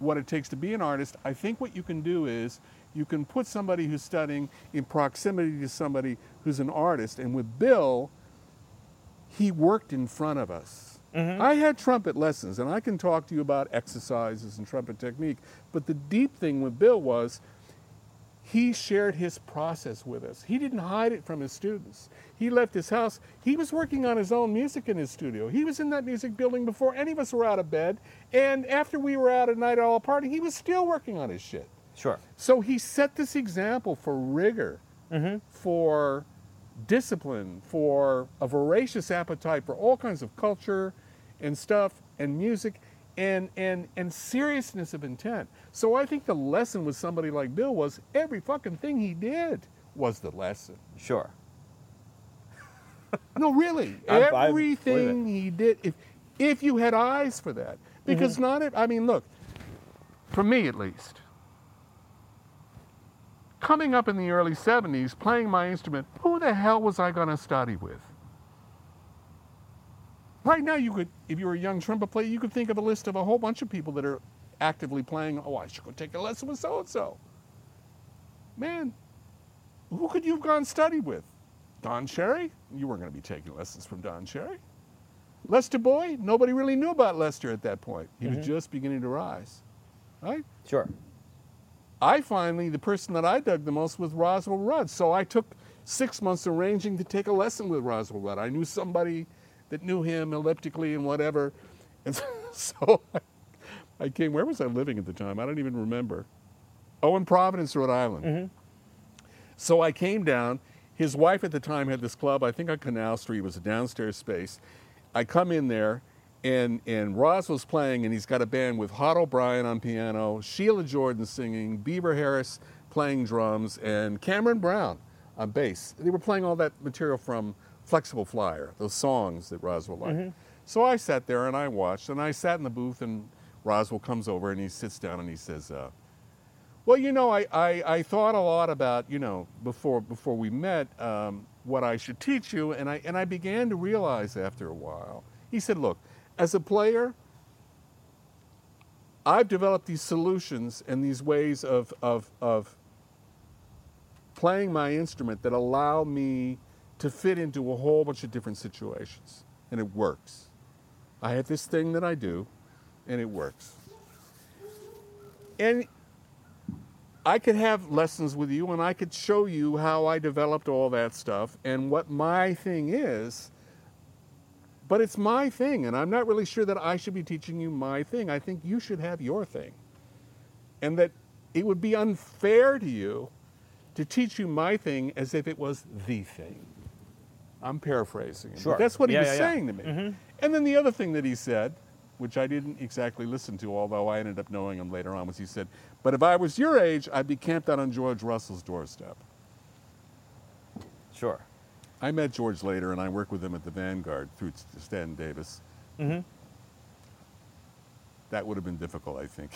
what it takes to be an artist. I think what you can do is you can put somebody who's studying in proximity to somebody who's an artist. And with Bill, he worked in front of us. Mm-hmm. I had trumpet lessons, and I can talk to you about exercises and trumpet technique. But the deep thing with Bill was he shared his process with us. He didn't hide it from his students. He left his house. He was working on his own music in his studio. He was in that music building before any of us were out of bed. And after we were out at night at all partying, he was still working on his shit. Sure. So he set this example for rigor, mm-hmm. for discipline, for a voracious appetite for all kinds of culture and stuff and music and and and seriousness of intent. So I think the lesson with somebody like Bill was every fucking thing he did was the lesson. Sure. No, really. I'm, Everything I'm, he did, if if you had eyes for that. Because mm-hmm. not, I mean, look, for me at least, coming up in the early seventies, playing my instrument, who the hell was I going to study with? Right now, you could, if you were a young trumpet player, you could think of a list of a whole bunch of people that are actively playing, oh, I should go take a lesson with so-and-so. Man, who could you have gone study with? Don Cherry? You weren't going to be taking lessons from Don Cherry. Lester Boyd? Nobody really knew about Lester at that point. He mm-hmm. was just beginning to rise, right? Sure. I finally, the person that I dug the most was Roswell Rudd, so I took six months arranging to take a lesson with Roswell Rudd. I knew somebody that knew him elliptically and whatever, and so, so I, I came, where was I living at the time? I don't even remember. Oh, in Providence, Rhode Island. Mm-hmm. So I came down. His wife at the time had this club, I think on Canal Street. It was a downstairs space. I come in there, and, and Roswell's playing, and he's got a band with Hod O'Brien on piano, Sheila Jordan singing, Beaver Harris playing drums, and Cameron Brown on bass. They were playing all that material from Flexible Flyer, those songs that Roswell liked. Mm-hmm. So I sat there, and I watched, and I sat in the booth, and Roswell comes over, and he sits down, and he says, uh, well, you know, I, I, I thought a lot about, you know, before before we met, um, what I should teach you, and I and I began to realize after a while. He said, look, as a player, I've developed these solutions and these ways of of of playing my instrument that allow me to fit into a whole bunch of different situations, and it works. I have this thing that I do, and it works. And I could have lessons with you, and I could show you how I developed all that stuff and what my thing is, but it's my thing, and I'm not really sure that I should be teaching you my thing. I think you should have your thing, and that it would be unfair to you to teach you my thing as if it was the thing. I'm paraphrasing him. Sure. But that's what yeah, he was yeah, saying yeah. to me. Mm-hmm. And then the other thing that he said, which I didn't exactly listen to, although I ended up knowing him later on, was he said, but if I was your age, I'd be camped out on George Russell's doorstep. Sure. I met George later, and I worked with him at the Vanguard through Stanton Davis. Mm-hmm. That would have been difficult, I think.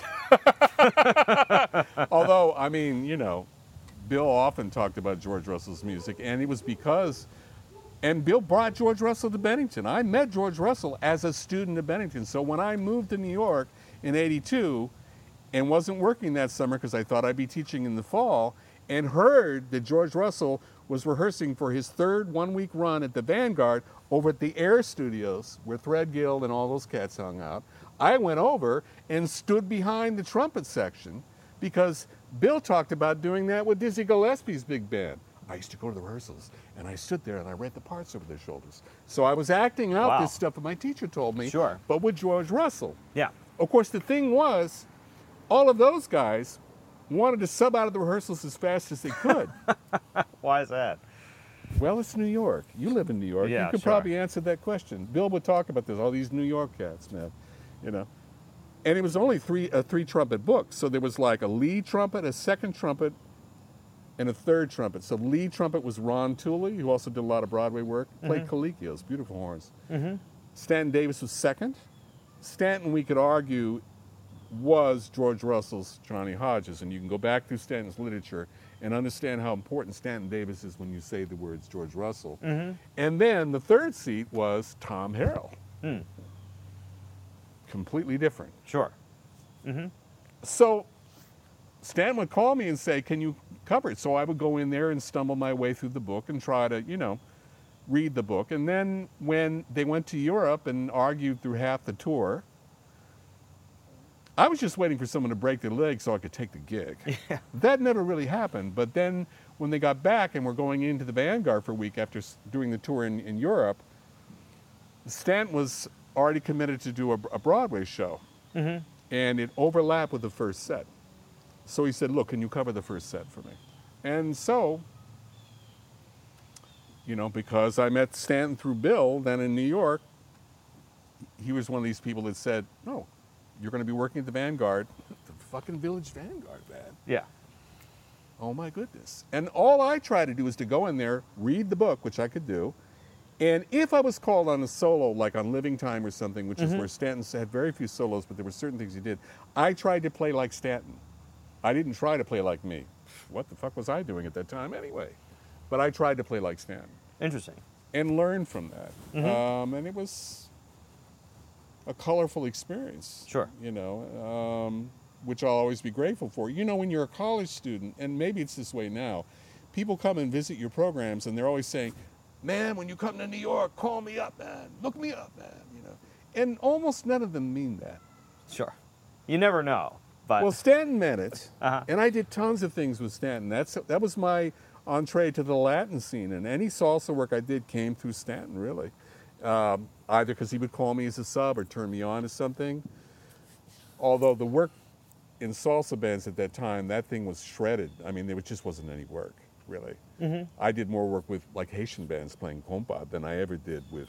Although, I mean, you know, Bill often talked about George Russell's music, and it was because... And Bill brought George Russell to Bennington. I met George Russell as a student at Bennington. So when I moved to New York in eighty-two and wasn't working that summer because I thought I'd be teaching in the fall, and heard that George Russell was rehearsing for his third one-week run at the Vanguard over at the Air Studios where Threadgill and all those cats hung out, I went over and stood behind the trumpet section because Bill talked about doing that with Dizzy Gillespie's big band. I used to go to the rehearsals, and I stood there, and I read the parts over their shoulders. So I was acting out wow. this stuff that my teacher told me, sure. but with George Russell. Yeah. Of course, the thing was, all of those guys wanted to sub out of the rehearsals as fast as they could. Why is that? Well, it's New York. You live in New York. Yeah, you could sure. probably answer that question. Bill would talk about this, all these New York cats, man, you know. And it was only three a three-trumpet book, so there was like a lead trumpet, a second trumpet, and a third trumpet. So lead trumpet was Ron Tooley, who also did a lot of Broadway work, played mm-hmm. Calikios, beautiful horns. Mm-hmm. Stanton Davis was second. Stanton, we could argue, was George Russell's Johnny Hodges, and you can go back through Stanton's literature and understand how important Stanton Davis is when you say the words George Russell. Mm-hmm. And then the third seat was Tom Harrell. Mm. Completely different. Sure. Mm-hmm. So Stan would call me and say, can you cover it? So I would go in there and stumble my way through the book and try to, you know, read the book. And then when they went to Europe and argued through half the tour, I was just waiting for someone to break their leg so I could take the gig. Yeah. That never really happened. But then when they got back and were going into the Vanguard for a week after doing the tour in, in Europe, Stan was already committed to do a, a Broadway show. Mm-hmm. And it overlapped with the first set. So he said, look, can you cover the first set for me? And so, you know, because I met Stanton through Bill then in New York, he was one of these people that said, no, you're going to be working at the Vanguard, the fucking Village Vanguard, man. Yeah. Oh, my goodness. And all I try to do is to go in there, read the book, which I could do, and if I was called on a solo, like on Living Time or something, which mm-hmm. is where Stanton had very few solos, but there were certain things he did, I tried to play like Stanton. I didn't try to play like me. What the fuck was I doing at that time anyway? But I tried to play like Stanton. Interesting. And learn from that. Mm-hmm. Um, and it was a colorful experience. Sure. You know, um, which I'll always be grateful for. You know, when you're a college student, and maybe it's this way now, people come and visit your programs, and they're always saying, man, when you come to New York, call me up, man. Look me up, man. You know, and almost none of them mean that. Sure. You never know. But well, Stanton meant it, uh-huh. and I did tons of things with Stanton. That's that was my entree to the Latin scene, and any salsa work I did came through Stanton, really. Um, either because he would call me as a sub or turn me on to something. Although the work in salsa bands at that time, that thing was shredded. I mean, there just wasn't any work, really. Mm-hmm. I did more work with like Haitian bands playing compa than I ever did with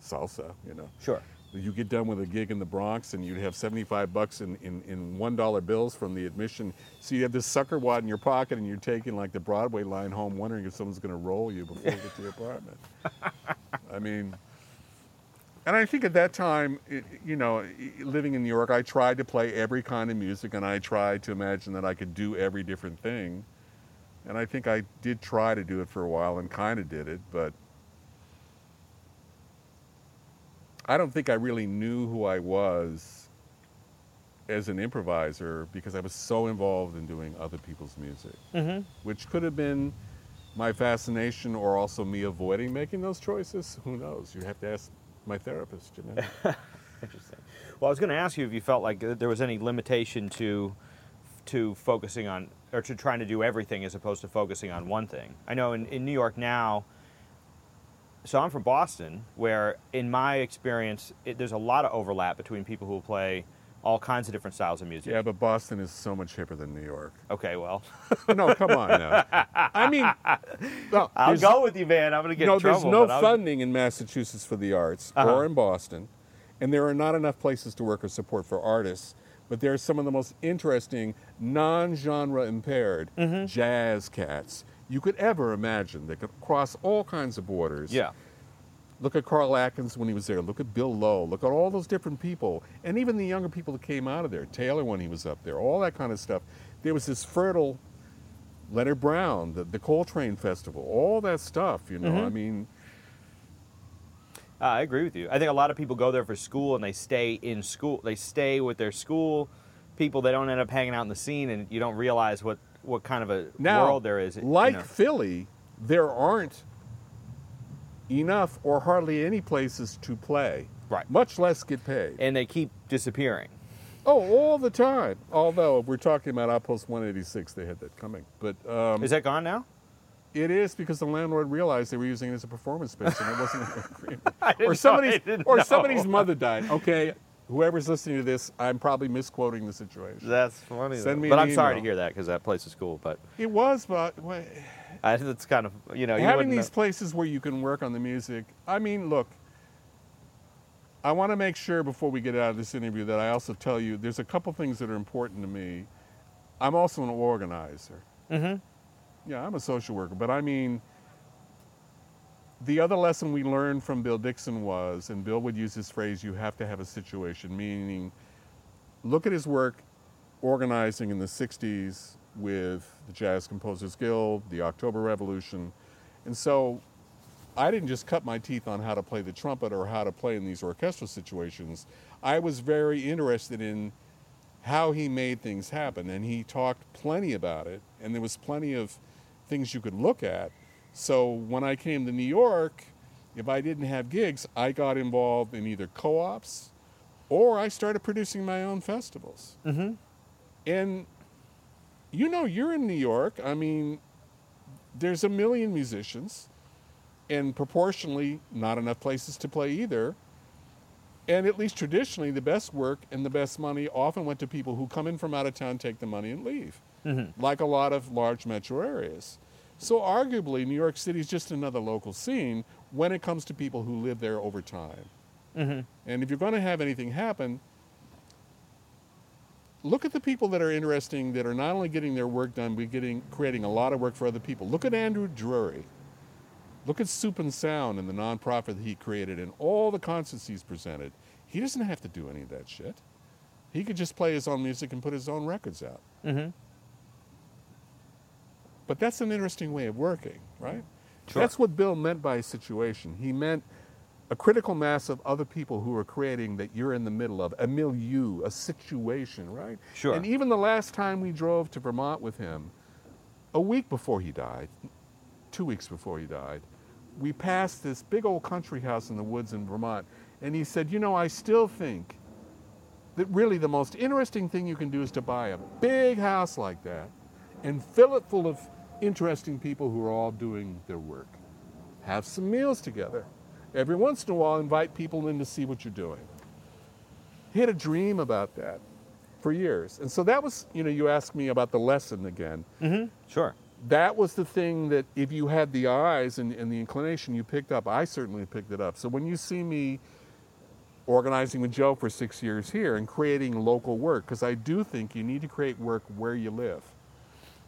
salsa, you know. Sure. You get done with a gig in the Bronx and you'd have seventy-five bucks in, in, in one dollar bills from the admission. So you have this sucker wad in your pocket and you're taking like the Broadway line home wondering if someone's going to roll you before you get to your apartment. I mean, and I think at that time, it, you know, living in New York, I tried to play every kind of music and I tried to imagine that I could do every different thing. And I think I did try to do it for a while and kind of did it, but I don't think I really knew who I was as an improviser because I was so involved in doing other people's music, mm-hmm. which could have been my fascination or also me avoiding making those choices. Who knows? You have to ask my therapist, you know. Interesting. Well, I was going to ask you if you felt like there was any limitation to to focusing on or to trying to do everything as opposed to focusing on one thing. I know in, in New York now, so I'm from Boston, where in my experience, it, there's a lot of overlap between people who play all kinds of different styles of music. Yeah, but Boston is so much hipper than New York. Okay, well. No, come on now. I mean, well, I'll go with you, man. I'm going to get no, in trouble. No, there's no funding in Massachusetts for the arts uh-huh. or in Boston, and there are not enough places to work or support for artists, but there are some of the most interesting, non-genre impaired mm-hmm. jazz cats you could ever imagine that could cross all kinds of borders. Yeah. Look at Carl Atkins when he was there. Look at Bill Lowe. Look at all those different people. And even the younger people that came out of there. Taylor when he was up there. All that kind of stuff. There was this fertile Leonard Brown, the, the Coltrane Festival. All that stuff, you know. Mm-hmm. I mean. Uh, I agree with you. I think a lot of people go there for school and they stay in school. They stay with their school. People, they don't end up hanging out in the scene and you don't realize what what kind of a now, world there is. Like you know. Philly, there aren't enough or hardly any places to play. Right. Much less get paid. And they keep disappearing. Oh, all the time. Although, if we're talking about Outpost one eighty-six, they had that coming. But um, is that gone now? It is because the landlord realized they were using it as a performance space and it wasn't an agreement. I didn't or somebody's, know, I didn't or know. Somebody's mother died. Okay. Whoever's listening to this, I'm probably misquoting the situation. That's funny. Send me but an I'm email. Sorry to hear that because that place is cool. But it was, but well, I think it's kind of you know you having these know. places where you can work on the music. I mean, look, I want to make sure before we get out of this interview that I also tell you there's a couple things that are important to me. I'm also an organizer. Mm-hmm. Yeah, I'm a social worker, but I mean. The other lesson we learned from Bill Dixon was, and Bill would use this phrase, you have to have a situation, meaning look at his work organizing in the sixties with the Jazz Composers Guild, the October Revolution. And so I didn't just cut my teeth on how to play the trumpet or how to play in these orchestral situations. I was very interested in how he made things happen, and he talked plenty about it, and there was plenty of things you could look at. So when I came to New York, if I didn't have gigs, I got involved in either co-ops or I started producing my own festivals. Mm-hmm. And, you know, you're in New York. I mean, there's a million musicians and proportionally not enough places to play either. And at least traditionally, the best work and the best money often went to people who come in from out of town, take the money and leave, mm-hmm. like a lot of large metro areas. So arguably, New York City is just another local scene when it comes to people who live there over time. Mm-hmm. And if you're going to have anything happen, look at the people that are interesting, that are not only getting their work done, but getting, creating a lot of work for other people. Look at Andrew Drury. Look at Soup and Sound and the nonprofit that he created and all the concerts he's presented. He doesn't have to do any of that shit. He could just play his own music and put his own records out. Mm-hmm. But that's an interesting way of working, right? Sure. That's what Bill meant by situation. He meant a critical mass of other people who are creating that you're in the middle of, a milieu, a situation, right? Sure. And even the last time we drove to Vermont with him, a week before he died, two weeks before he died, we passed this big old country house in the woods in Vermont, and he said, you know, I still think that really the most interesting thing you can do is to buy a big house like that and fill it full of interesting people who are all doing their work. Have some meals together. Every once in a while, invite people in to see what you're doing. He had a dream about that for years. And so that was, you know, you asked me about the lesson again. Mm-hmm. Sure. That was the thing that if you had the eyes and, and the inclination, you picked up. I certainly picked it up. So when you see me organizing with Joe for six years here and creating local work, because I do think you need to create work where you live.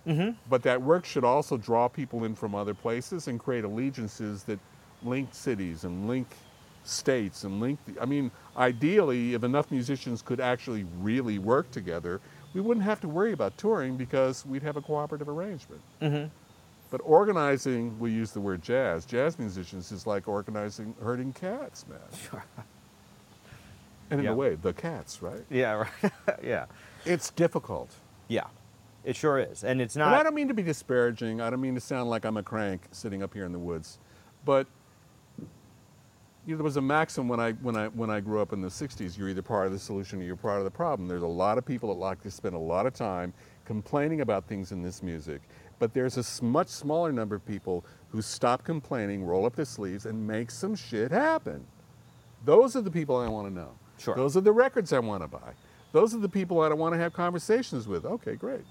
Mm-hmm. But that work should also draw people in from other places and create allegiances that link cities and link states and link... The, I mean, ideally, if enough musicians could actually really work together, we wouldn't have to worry about touring because we'd have a cooperative arrangement. Mm-hmm. But organizing, we use the word jazz. Jazz musicians is like organizing herding cats, man. Sure. And in yeah. a way, the cats, right? Yeah, right. yeah. It's difficult. Yeah. It sure is, and it's not... And I don't mean to be disparaging. I don't mean to sound like I'm a crank sitting up here in the woods. But you know, there was a maxim when I when I, when I grew up in the sixties, you're either part of the solution or you're part of the problem. There's a lot of people that like to spend a lot of time complaining about things in this music. But there's a much smaller number of people who stop complaining, roll up their sleeves, and make some shit happen. Those are the people I want to know. Sure. Those are the records I want to buy. Those are the people I want to have conversations with. Okay, great.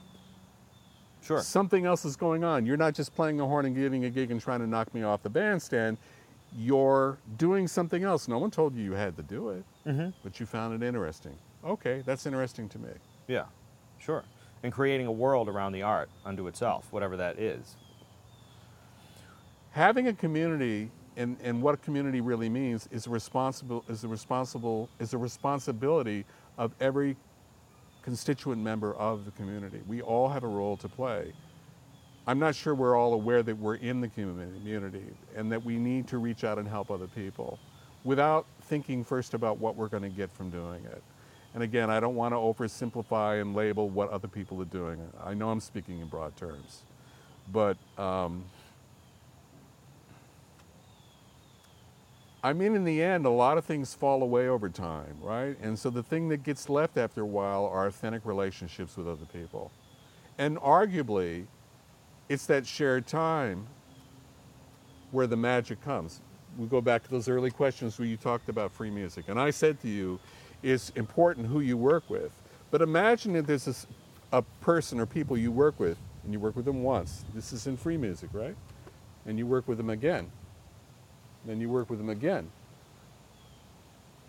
Sure. Something else is going on. You're not just playing the horn and giving a gig and trying to knock me off the bandstand. You're doing something else. No one told you you had to do it, mm-hmm. but you found it interesting. Okay, that's interesting to me. Yeah, sure. And creating a world around the art unto itself, whatever that is. Having a community, and, and what a community really means, is a responsible is a responsible is a responsibility of every constituent member of the community. We all have a role to play. I'm not sure we're all aware that we're in the community and that we need to reach out and help other people without thinking first about what we're going to get from doing it. And again, I don't want to oversimplify and label what other people are doing. I know I'm speaking in broad terms, but um, I mean, in the end, a lot of things fall away over time, right? And so the thing that gets left after a while are authentic relationships with other people. And arguably, it's that shared time where the magic comes. We go back to those early questions where you talked about free music. And I said to you, it's important who you work with. But imagine if there's this, a person or people you work with, and you work with them once. This is in free music, right? And you work with them again. Then you work with them again.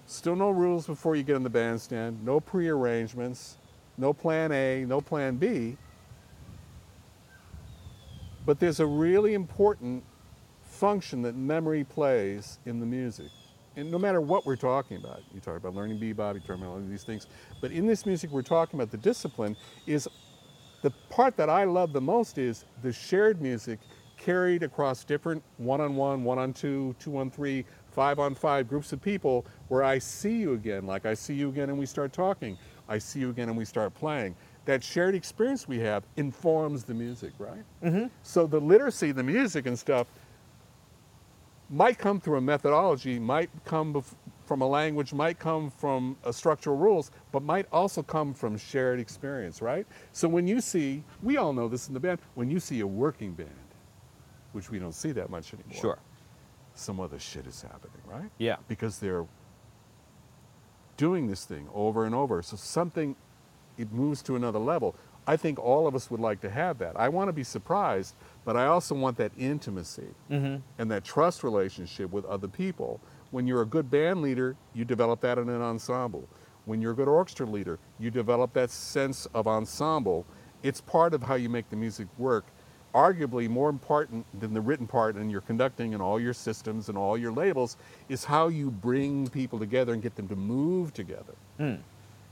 Still no rules before you get on the bandstand, no pre-arrangements, no plan A, no plan B. But there's a really important function that memory plays in the music. And no matter what we're talking about, you talk about learning bebop, you talk about all these things, but in this music we're talking about the discipline is, the part that I love the most is the shared music carried across different one-on-one, one-on-two, two-on-three, five-on-five groups of people where I see you again, like I see you again and we start talking, I see you again and we start playing. That shared experience we have informs the music, right? Mm-hmm. So the literacy, the music and stuff might come through a methodology, might come from a language, might come from a structural rules, but might also come from shared experience, right? So when you see, we all know this in the band, when you see a working band, which we don't see that much anymore. Sure. Some other shit is happening, right? Yeah. Because they're doing this thing over and over. So something, it moves to another level. I think all of us would like to have that. I want to be surprised, but I also want that intimacy mm-hmm. and that trust relationship with other people When you're a good band leader, you develop that in an ensemble. When you're a good orchestra leader, you develop that sense of ensemble. It's part of how you make the music work, arguably more important than the written part and your conducting and all your systems and all your labels is how you bring people together and get them to move together. Mm.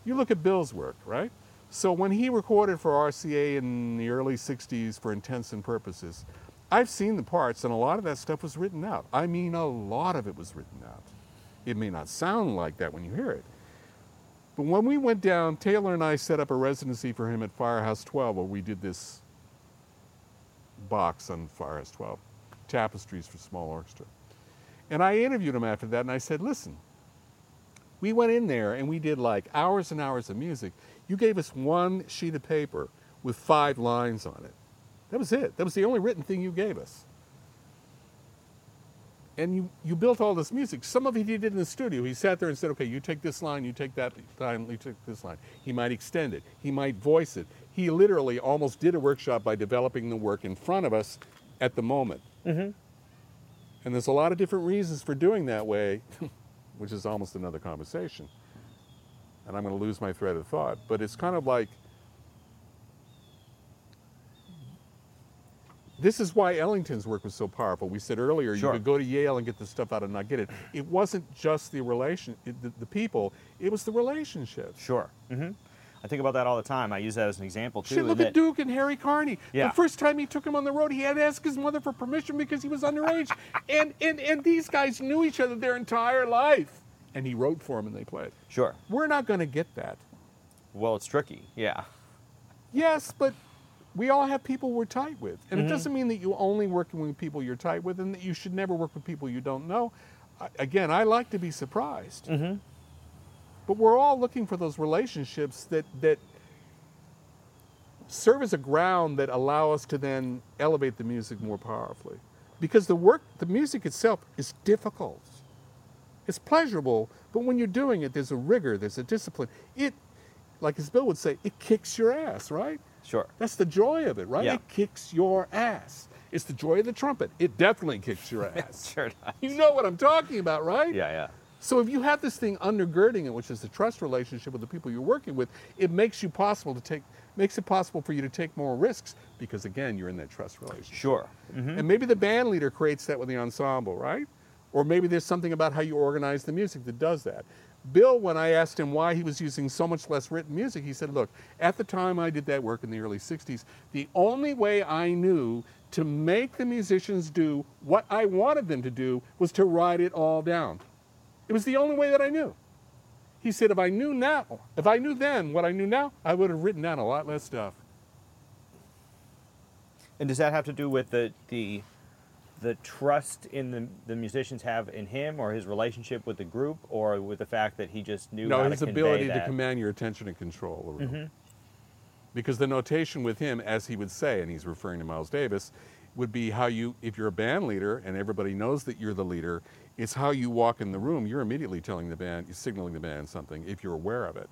You look at Bill's work, right? So when he recorded for R C A in the early sixties for intents and purposes, I've seen the parts and a lot of that stuff was written out. I mean, a lot of it was written out. It may not sound like that when you hear it. But when we went down, Taylor and I set up a residency for him at Firehouse twelve where we did this box on Firehouse twelve, Tapestries for Small Orchestra. And I interviewed him after that and I said, listen, we went in there and we did like hours and hours of music. You gave us one sheet of paper with five lines on it. That was it. That was the only written thing you gave us. And you, you built all this music. Some of it he did in the studio. He sat there and said, okay, you take this line, you take that line, you take this line. He might extend it. He might voice it. He literally almost did a workshop by developing the work in front of us at the moment. Mm-hmm. And there's a lot of different reasons for doing that way, which is almost another conversation. And I'm going to lose my thread of thought, but it's kind of like, this is why Ellington's work was so powerful. We said earlier, sure. You could go to Yale and get the stuff out and not get it. It wasn't just the relation, it, the, the people, it was the relationship. Sure. Mm-hmm. I think about that all the time. I use that as an example, too. Shit, look at Duke and Harry Carney. Yeah. The first time he took him on the road, he had to ask his mother for permission because he was underage. and, and, and these guys knew each other their entire life. And he wrote for him and they played. Sure. We're not going to get that. Well, it's tricky, yeah. Yes, but we all have people we're tight with. And mm-hmm. It doesn't mean that you only work with people you're tight with and that you should never work with people you don't know. I, again, I like to be surprised. Mm-hmm. But we're all looking for those relationships that, that serve as a ground that allow us to then elevate the music more powerfully. Because the work, the music itself is difficult. It's pleasurable, but when you're doing it, there's a rigor, there's a discipline. It, like as Bill would say, it kicks your ass, right? Sure. That's the joy of it, right? Yeah. It kicks your ass. It's the joy of the trumpet. It definitely kicks your ass. Sure does. You know what I'm talking about, right? Yeah, yeah. So if you have this thing undergirding it, which is the trust relationship with the people you're working with, it makes you possible to take, makes it possible for you to take more risks because again, you're in that trust relationship. Sure. Mm-hmm. And maybe the band leader creates that with the ensemble, right? Or maybe there's something about how you organize the music that does that. Bill, when I asked him why he was using so much less written music, he said, look, at the time I did that work in the early sixties, the only way I knew to make the musicians do what I wanted them to do was to write it all down. It was the only way that I knew. He said, if I knew now, if I knew then what I knew now, I would have written down a lot less stuff. And does that have to do with the... the... the trust in the, the musicians have in him or his relationship with the group or with the fact that he just knew no, how to convey that? No, his ability to command your attention and control the room. Mm-hmm. Because the notation with him, as he would say, and he's referring to Miles Davis, would be how you, if you're a band leader and everybody knows that you're the leader, it's how you walk in the room. You're immediately telling the band, you're signaling the band something if you're aware of it.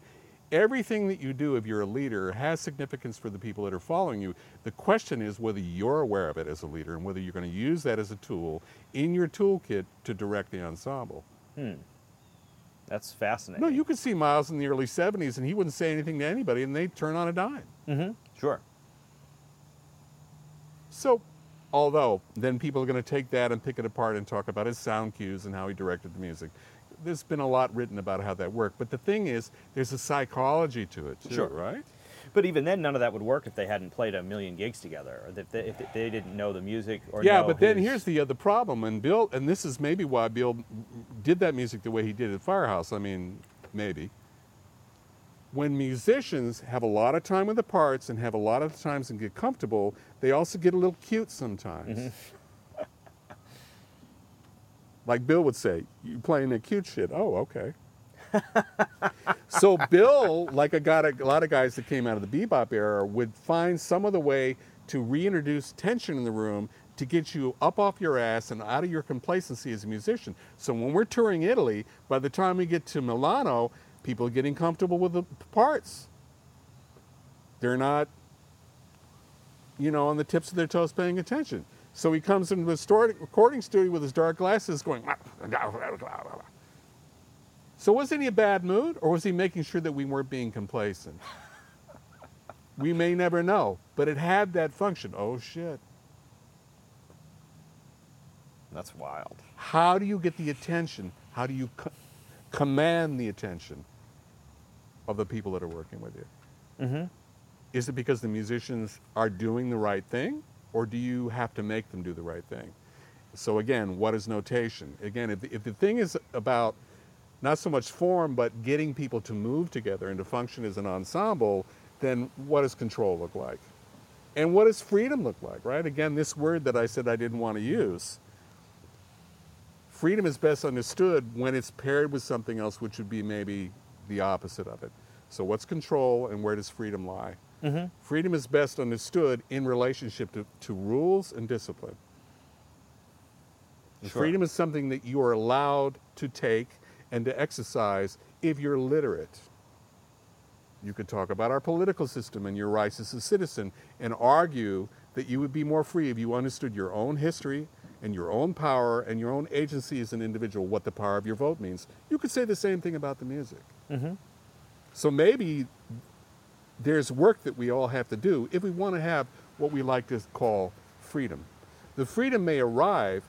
Everything that you do if you're a leader has significance for the people that are following you. The question is whether you're aware of it as a leader and whether you're going to use that as a tool in your toolkit to direct the ensemble. Hmm. That's fascinating. No, you could see Miles in the early seventies and he wouldn't say anything to anybody and they'd turn on a dime. Mm-hmm. Sure. So, although, then people are going to take that and pick it apart and talk about his sound cues and how he directed the music. There's been a lot written about how that worked, but the thing is, there's a psychology to it, too, sure. Right? But even then, none of that would work if they hadn't played a million gigs together, or if they, if they didn't know the music. Or yeah, know but his... then here's the other problem, and Bill, and this is maybe why Bill did that music the way he did at Firehouse. I mean, maybe. When musicians have a lot of time with the parts and have a lot of times and get comfortable, they also get a little cute sometimes. Mm-hmm. Like Bill would say, you playing that cute shit. Oh, okay. So Bill, like a, got a, a lot of guys that came out of the bebop era, would find some other way to reintroduce tension in the room to get you up off your ass and out of your complacency as a musician. So when we're touring Italy, by the time we get to Milano, people are getting comfortable with the parts. They're not, you know, on the tips of their toes paying attention. So he comes into the recording studio with his dark glasses going... So wasn't he a bad mood, or was he making sure that we weren't being complacent? We may never know, but it had that function. Oh, shit. That's wild. How do you get the attention? How do you co- command the attention of the people that are working with you? Mm-hmm. Is it because the musicians are doing the right thing, or do you have to make them do the right thing? So again, what is notation? Again, if the, if the thing is about not so much form, but getting people to move together and to function as an ensemble, then what does control look like? And what does freedom look like, right? Again, this word that I said I didn't want to use. Freedom is best understood when it's paired with something else, which would be maybe the opposite of it. So what's control and where does freedom lie? Mm-hmm. Freedom is best understood in relationship to, to rules and discipline. Sure. Freedom is something that you are allowed to take and to exercise if you're literate. You could talk about our political system and your rights as a citizen and argue that you would be more free if you understood your own history and your own power and your own agency as an individual, what the power of your vote means. You could say the same thing about the music. Mm-hmm. So maybe there's work that we all have to do if we want to have what we like to call freedom. The freedom may arrive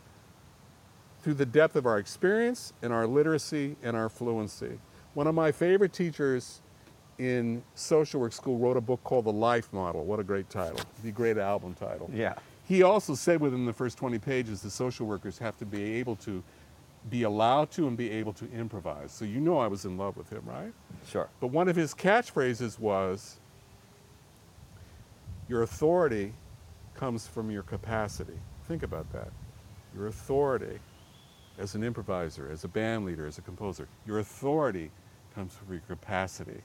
through the depth of our experience and our literacy and our fluency. One of my favorite teachers in social work school wrote a book called The Life Model. What a great title. It'd be a great album title. Yeah. He also said within the first twenty pages, the social workers have to be able to be allowed to and be able to improvise. So you know I was in love with him, right? Sure. But one of his catchphrases was, your authority comes from your capacity. Think about that. Your authority as an improviser, as a band leader, as a composer, your authority comes from your capacity.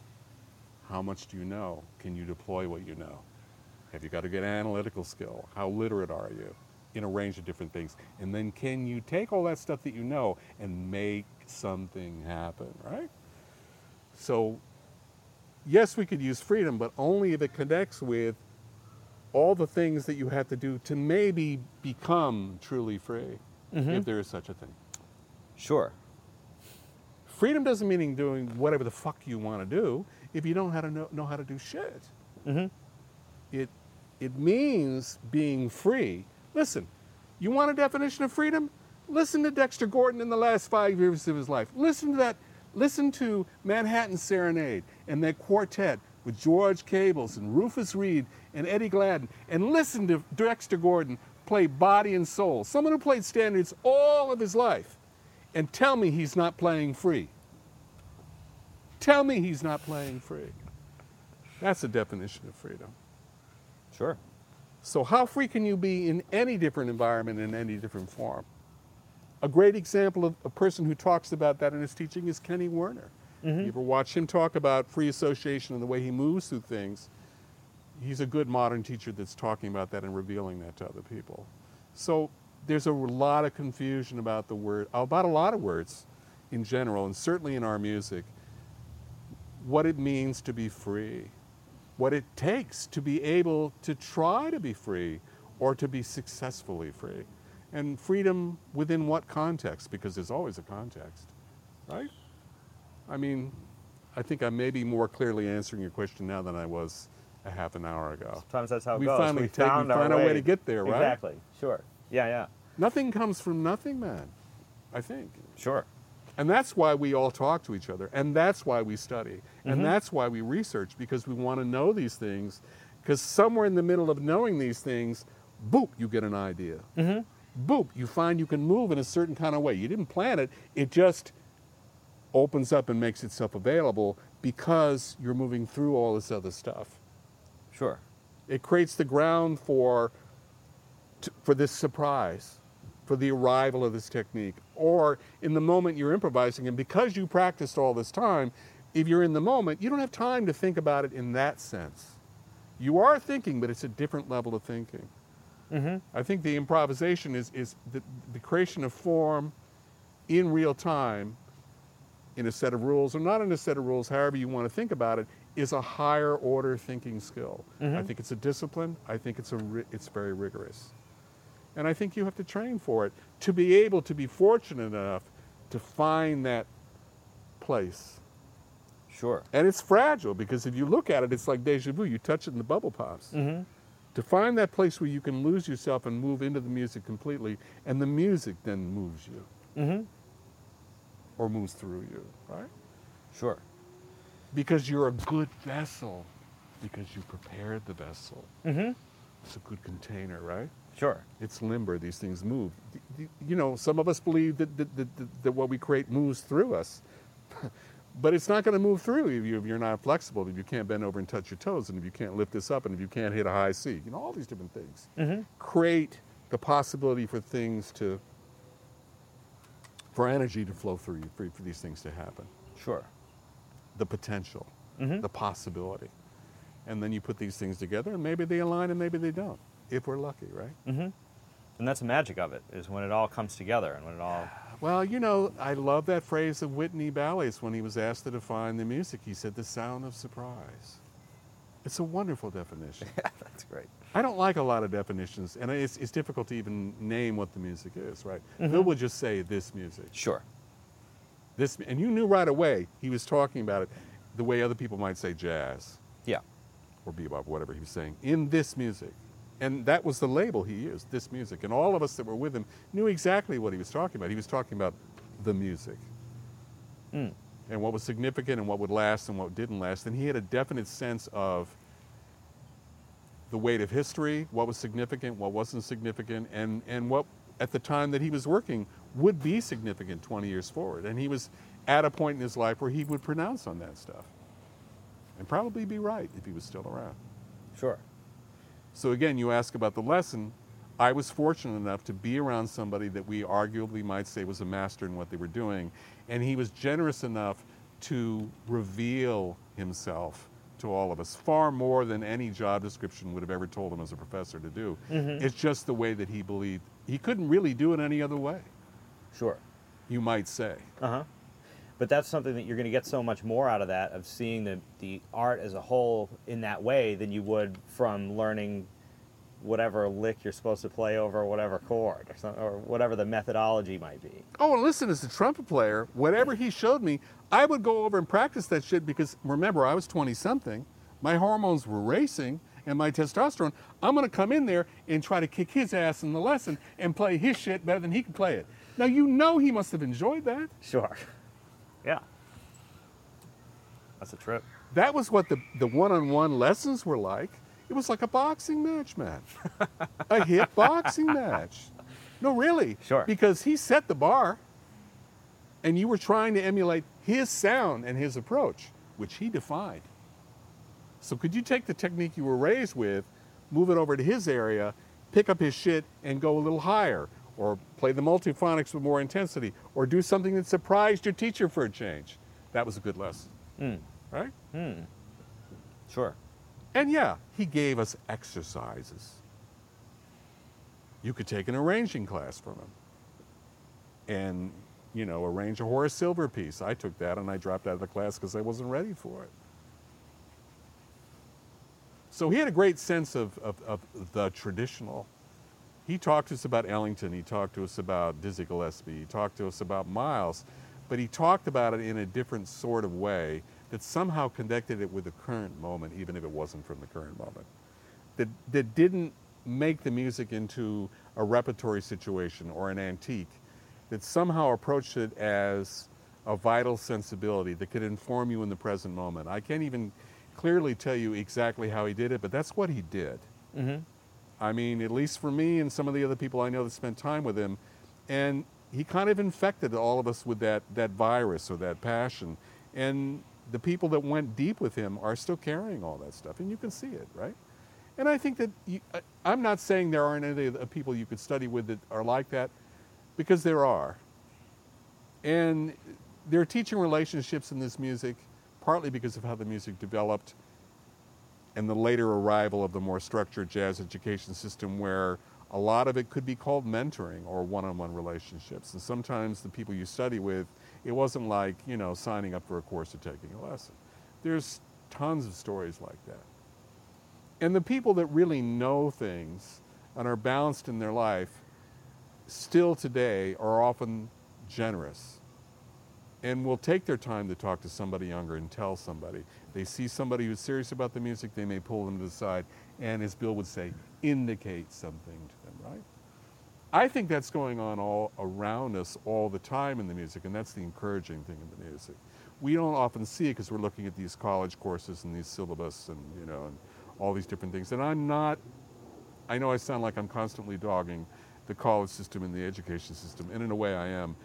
How much do you know? Can you deploy what you know? Have you got to get analytical skill? How literate are you in a range of different things? And then can you take all that stuff that you know and make something happen, right? So, yes, we could use freedom, but only if it connects with all the things that you have to do to maybe become truly free, mm-hmm. if there is such a thing. Sure. Freedom doesn't mean doing whatever the fuck you want to do if you don't how to know, know how to do shit. Mm-hmm. It, it means being free. Listen, you want a definition of freedom? Listen to Dexter Gordon in the last five years of his life. Listen to that. Listen to Manhattan Serenade and that quartet with George Cables and Rufus Reed and Eddie Gladden, and listen to Dexter Gordon play body and soul, someone who played standards all of his life, and tell me he's not playing free. Tell me he's not playing free. That's the definition of freedom. Sure. So how free can you be in any different environment, in any different form? A great example of a person who talks about that in his teaching is Kenny Werner. Mm-hmm. You ever watch him talk about free association and the way he moves through things? He's a good modern teacher that's talking about that and revealing that to other people. So there's a lot of confusion about the word, about a lot of words in general, and certainly in our music, what it means to be free, what it takes to be able to try to be free or to be successfully free, and freedom within what context, because there's always a context, right? I mean, I think I may be more clearly answering your question now than I was a half an hour ago. Sometimes that's how it we goes. Finally we take, found we our find way. a way to get there, right? Exactly. Sure. Yeah, yeah. Nothing comes from nothing, man, I think. Sure. And that's why we all talk to each other, and that's why we study, and mm-hmm. that's why we research, because we want to know these things, because somewhere in the middle of knowing these things, boop, you get an idea. Mm-hmm. Boop, you find you can move in a certain kind of way. You didn't plan it. It just opens up and makes itself available because you're moving through all this other stuff. Sure. It creates the ground for t- for this surprise, for the arrival of this technique, or in the moment you're improvising, and because you practiced all this time, if you're in the moment, you don't have time to think about it in that sense. You are thinking, but it's a different level of thinking. Mm-hmm. I think the improvisation is, is the, the creation of form in real time in a set of rules, or not in a set of rules, however you want to think about it, is a higher order thinking skill. Mm-hmm. I think it's a discipline. I think it's a, it's very rigorous. And I think you have to train for it to be able to be fortunate enough to find that place. Sure. And it's fragile, because if you look at it, it's like deja vu. You touch it and the bubble pops. Mm-hmm. To find that place where you can lose yourself and move into the music completely, and the music then moves you. Mm-hmm. Or moves through you, right? Sure. Because you're a good vessel, because you prepared the vessel. Mm-hmm. It's a good container, right? Sure. It's limber. These things move. You know, some of us believe that that, that, that what we create moves through us. But it's not going to move through you if you're not flexible, if you can't bend over and touch your toes, and if you can't lift this up, and if you can't hit a high C. You know, all these different things. Mm-hmm. Create the possibility for things to, for energy to flow through you, for, for these things to happen. Sure. The potential, mm-hmm. the possibility. And then you put these things together, and maybe they align and maybe they don't, if we're lucky, right? Mm-hmm. And that's the magic of it, is when it all comes together and when it all... Well, you know, I love that phrase of Whitney Ballard's when he was asked to define the music. He said, the sound of surprise. It's a wonderful definition. Yeah, that's great. I don't like a lot of definitions, and it's, it's difficult to even name what the music is, right? Mm-hmm. Bill would just say, this music. Sure. This, and you knew right away he was talking about it the way other people might say jazz. Yeah. Or bebop, whatever he was saying, in this music. And that was the label he used, this music. And all of us that were with him knew exactly what he was talking about. He was talking about the music. Mm. And what was significant and what would last and what didn't last. And he had a definite sense of the weight of history, what was significant, what wasn't significant, and, and what, at the time that he was working, would be significant twenty years forward. And he was at a point in his life where he would pronounce on that stuff. And probably be right if he was still around. Sure. So again, you ask about the lesson. I was fortunate enough to be around somebody that we arguably might say was a master in what they were doing, and he was generous enough to reveal himself to all of us, far more than any job description would have ever told him as a professor to do. Mm-hmm. It's just the way that he believed. He couldn't really do it any other way. Sure. You might say. Uh-huh. But that's something that you're going to get so much more out of that, of seeing the, the art as a whole in that way, than you would from learning whatever lick you're supposed to play over whatever chord or something, or whatever the methodology might be. Oh, and listen, as a trumpet player, whatever he showed me, I would go over and practice that shit because, remember, I was twenty-something. My hormones were racing and my testosterone. I'm going to come in there and try to kick his ass in the lesson and play his shit better than he can play it. Now, you know he must have enjoyed that. Sure. Yeah, that's a trip. That was what the, the one-on-one lessons were like. It was like a boxing match, man. A hip boxing match. No, really. Sure. Because he set the bar, and you were trying to emulate his sound and his approach, which he defined. So could you take the technique you were raised with, move it over to his area, pick up his shit, and go a little higher? Or play the multiphonics with more intensity, or do something that surprised your teacher for a change. That was a good lesson, mm. right? Mm. Sure. And yeah, he gave us exercises. You could take an arranging class from him and, you know, arrange a Horace Silver piece. I took that and I dropped out of the class because I wasn't ready for it. So he had a great sense of, of, of the traditional. He talked to us about Ellington, he talked to us about Dizzy Gillespie, he talked to us about Miles, but he talked about it in a different sort of way that somehow connected it with the current moment, even if it wasn't from the current moment. That, that didn't make the music into a repertory situation or an antique, that somehow approached it as a vital sensibility that could inform you in the present moment. I can't even clearly tell you exactly how he did it, but that's what he did. Mm-hmm. I mean, at least for me and some of the other people I know that spent time with him, and he kind of infected all of us with that, that virus or that passion. And the people that went deep with him are still carrying all that stuff, and you can see it, right? And I think that, you, I'm not saying there aren't any people you could study with that are like that, because there are. And there are teaching relationships in this music, partly because of how the music developed, and the later arrival of the more structured jazz education system, where a lot of it could be called mentoring or one-on-one relationships. And sometimes the people you study with, it wasn't like, you know, signing up for a course or taking a lesson. There's tons of stories like that. And the people that really know things and are balanced in their life still today are often generous and will take their time to talk to somebody younger and tell somebody. They see somebody who's serious about the music, they may pull them to the side and, as Bill would say, indicate something to them, right? I think that's going on all around us all the time in the music, and that's the encouraging thing in the music. We don't often see it because we're looking at these college courses and these syllabus and, you know, and all these different things. And I'm not, I know I sound like I'm constantly dogging the college system and the education system, and in a way I am,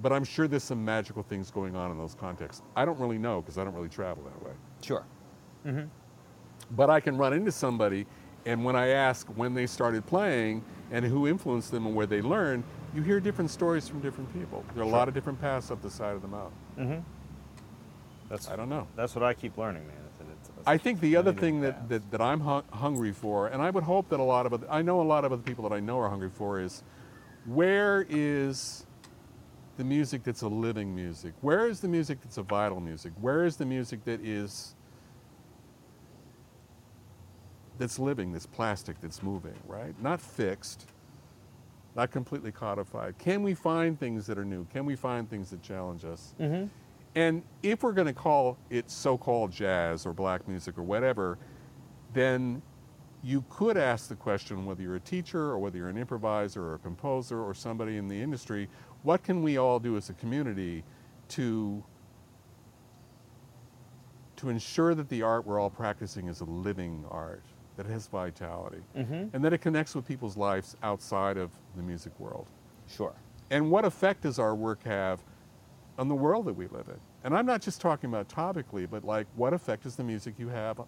but I'm sure there's some magical things going on in those contexts. I don't really know because I don't really travel that way. Sure. Mm-hmm. But I can run into somebody, and when I ask when they started playing and who influenced them and where they learned, you hear different stories from different people. There are sure. a lot of different paths up the side of the mountain. Mm-hmm. That's, I don't know. That's what I keep learning, man. It's, it's, I think the other thing that, that, that I'm hu- hungry for, and I would hope that a lot of other, I know a lot of other people that I know are hungry for, is where is the music that's a living music? Where is the music that's a vital music? Where is the music that is, that's living, that's plastic, that's moving, right? Not fixed, not completely codified. Can we find things that are new? Can we find things that challenge us? Mm-hmm. And if we're going to call it so-called jazz or black music or whatever, then you could ask the question, whether you're a teacher or whether you're an improviser or a composer or somebody in the industry, what can we all do as a community to, to ensure that the art we're all practicing is a living art, that it has vitality, mm-hmm. and that it connects with people's lives outside of the music world? Sure. And what effect does our work have on the world that we live in? And I'm not just talking about topically, but like, what effect does the music you have,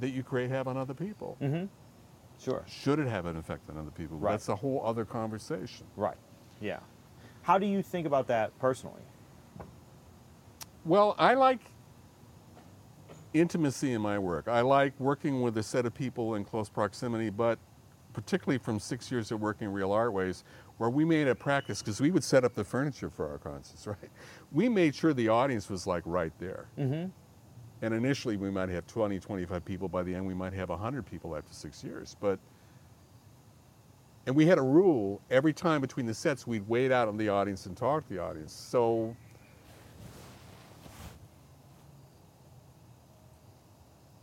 that you create, have on other people? Mm-hmm. Sure. Should it have an effect on other people? Right. That's a whole other conversation. Right, yeah. How do you think about that personally? Well, I like intimacy in my work. I like working with a set of people in close proximity, but particularly from six years of working Real Artways, where we made a practice, because we would set up the furniture for our concerts, right? We made sure the audience was like right there. Mm-hmm. And initially we might have twenty, twenty-five people. By the end we might have one hundred people after six years. But, and we had a rule, every time between the sets we'd wait out on the audience and talk to the audience. So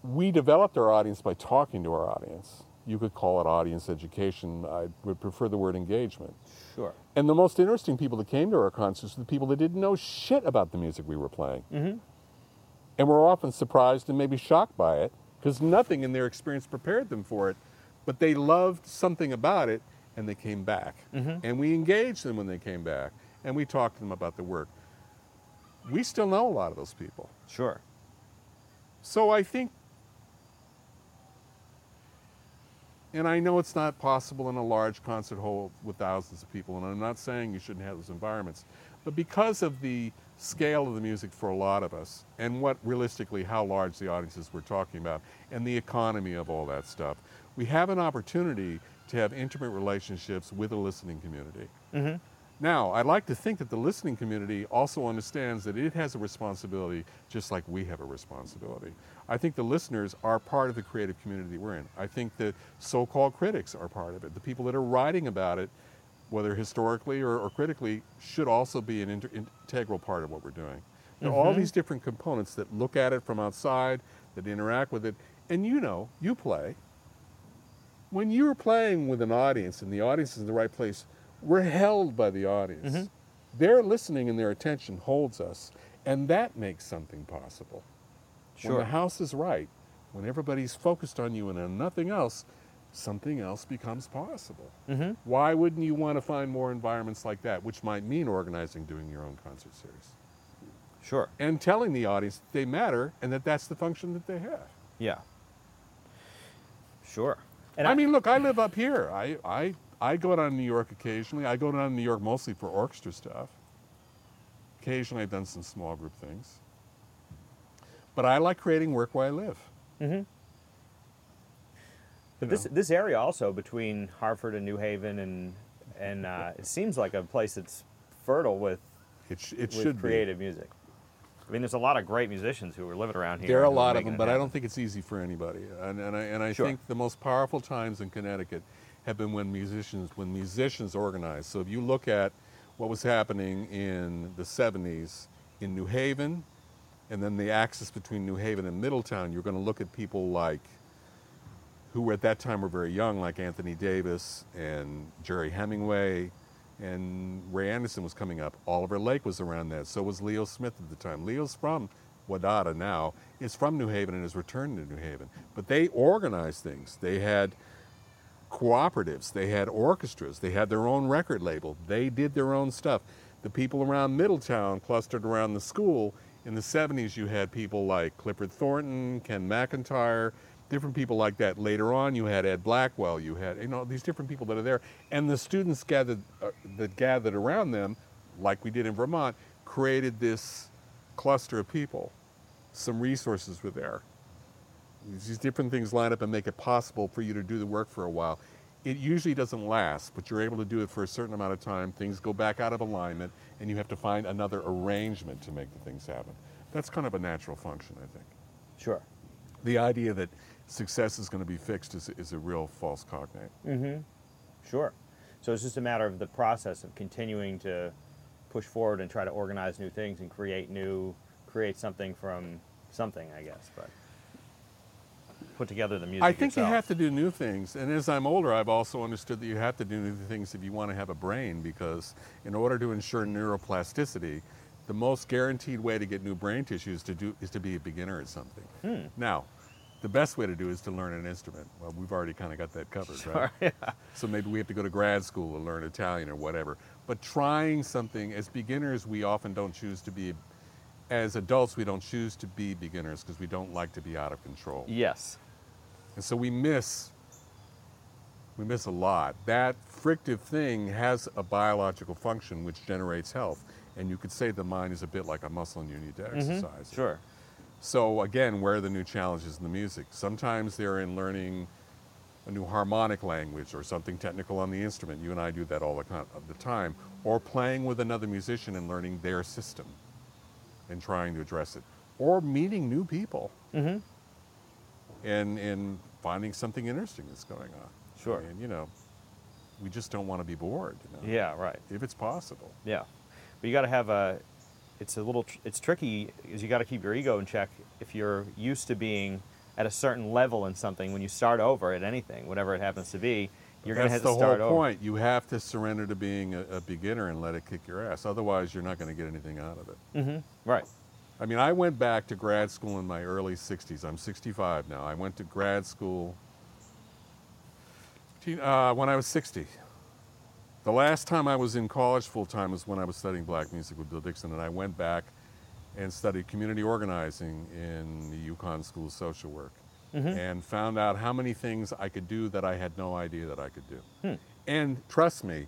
we developed our audience by talking to our audience. You could call it audience education. I would prefer the word engagement. Sure. And the most interesting people that came to our concerts were the people that didn't know shit about the music we were playing. Mm-hmm. And were often surprised and maybe shocked by it, because nothing in their experience prepared them for it, but they loved something about it, and they came back. Mm-hmm. And we engaged them when they came back, and we talked to them about the work. We still know a lot of those people. Sure. So I think, and I know it's not possible in a large concert hall with thousands of people, and I'm not saying you shouldn't have those environments, but because of the scale of the music for a lot of us, and what realistically how large the audiences we're talking about, and the economy of all that stuff, we have an opportunity to have intimate relationships with a listening community. Mm-hmm. Now, I'd like to think that the listening community also understands that it has a responsibility just like we have a responsibility. I think the listeners are part of the creative community we're in. I think the so-called critics are part of it. The people that are writing about it, whether historically or, or critically, should also be an inter- integral part of what we're doing. There mm-hmm. are all these different components that look at it from outside, that interact with it, and you know, you play. When you're playing with an audience and the audience is in the right place, we're held by the audience. Mm-hmm. Their listening and their attention holds us, and that makes something possible. Sure. When the house is right, when everybody's focused on you and on nothing else, something else becomes possible. Mm-hmm. Why wouldn't you want to find more environments like that, which might mean organizing, doing your own concert series? Sure. And telling the audience that they matter and that that's the function that they have. Yeah. Sure. And I, I mean, look, I live up here. I... I I go down to New York occasionally. I go down to New York mostly for orchestra stuff. Occasionally I've done some small group things. But I like creating work where I live. Mm-hmm. But you this know? This area also between Hartford and New Haven, and and uh, it seems like a place that's fertile with, it sh- it with should creative be. music. I mean, there's a lot of great musicians who are living around here. There are a lot of them, but happen. I don't think it's easy for anybody. And, and I, and I sure. think the most powerful times in Connecticut have been when musicians when musicians organized. So if you look at what was happening in the seventies in New Haven, and then the axis between New Haven and Middletown, you're going to look at people like who at that time were very young, like Anthony Davis and Jerry Hemingway, and Ray Anderson was coming up. Oliver Lake was around that. So was Leo Smith at the time. Leo's from Wadada now, is from New Haven and has returned to New Haven. But they organized things. They had cooperatives. They had orchestras. They had their own record label. They did their own stuff. The people around Middletown clustered around the school. In the seventies, you had people like Clifford Thornton, Ken McIntyre, different people like that. Later on, you had Ed Blackwell. You had, you know, these different people that are there. And the students gathered uh, that gathered around them, like we did in Vermont, created this cluster of people. Some resources were there. These different things line up and make it possible for you to do the work for a while. It usually doesn't last, but you're able to do it for a certain amount of time. Things go back out of alignment, and you have to find another arrangement to make the things happen. That's kind of a natural function, I think. Sure. The idea that success is going to be fixed is, is a real false cognate. Mm-hmm. Sure. So it's just a matter of the process of continuing to push forward and try to organize new things and create new, create something from something, I guess, but put together the music I think itself. You have to do new things, and as I'm older, I've also understood that you have to do new things if you want to have a brain, because in order to ensure neuroplasticity, the most guaranteed way to get new brain tissue is to, do, is to be a beginner at something. Hmm. Now, the best way to do is to learn an instrument. Well, we've already kind of got that covered, sure, right? Yeah. So maybe we have to go to grad school and learn Italian or whatever. But trying something, as beginners, we often don't choose to be, as adults, we don't choose to be beginners because we don't like to be out of control. Yes. And so we miss, we miss a lot. That frictive thing has a biological function which generates health. And you could say the mind is a bit like a muscle and you need to exercise. Mm-hmm. Sure. So again, where are the new challenges in the music? Sometimes they're in learning a new harmonic language or something technical on the instrument. You and I do that all the time. Or playing with another musician and learning their system and trying to address it. Or meeting new people. Mm-hmm. And, and finding something interesting that's going on. Sure. I mean, you know, we just don't want to be bored. You know? Yeah, right. If it's possible. Yeah. But you got to have a, it's a little, it's tricky, is you got to keep your ego in check if you're used to being at a certain level in something. When you start over at anything, whatever it happens to be, you're going to have to start over. That's the whole point. You have to surrender to being a, a beginner and let it kick your ass. Otherwise, you're not going to get anything out of it. Mm-hmm. Right. I mean, I went back to grad school in my early sixties. I'm sixty-five now. I went to grad school uh, when I was sixty. The last time I was in college full-time was when I was studying black music with Bill Dixon, and I went back and studied community organizing in the UConn School of Social Work, mm-hmm, and found out how many things I could do that I had no idea that I could do. Hmm. And trust me,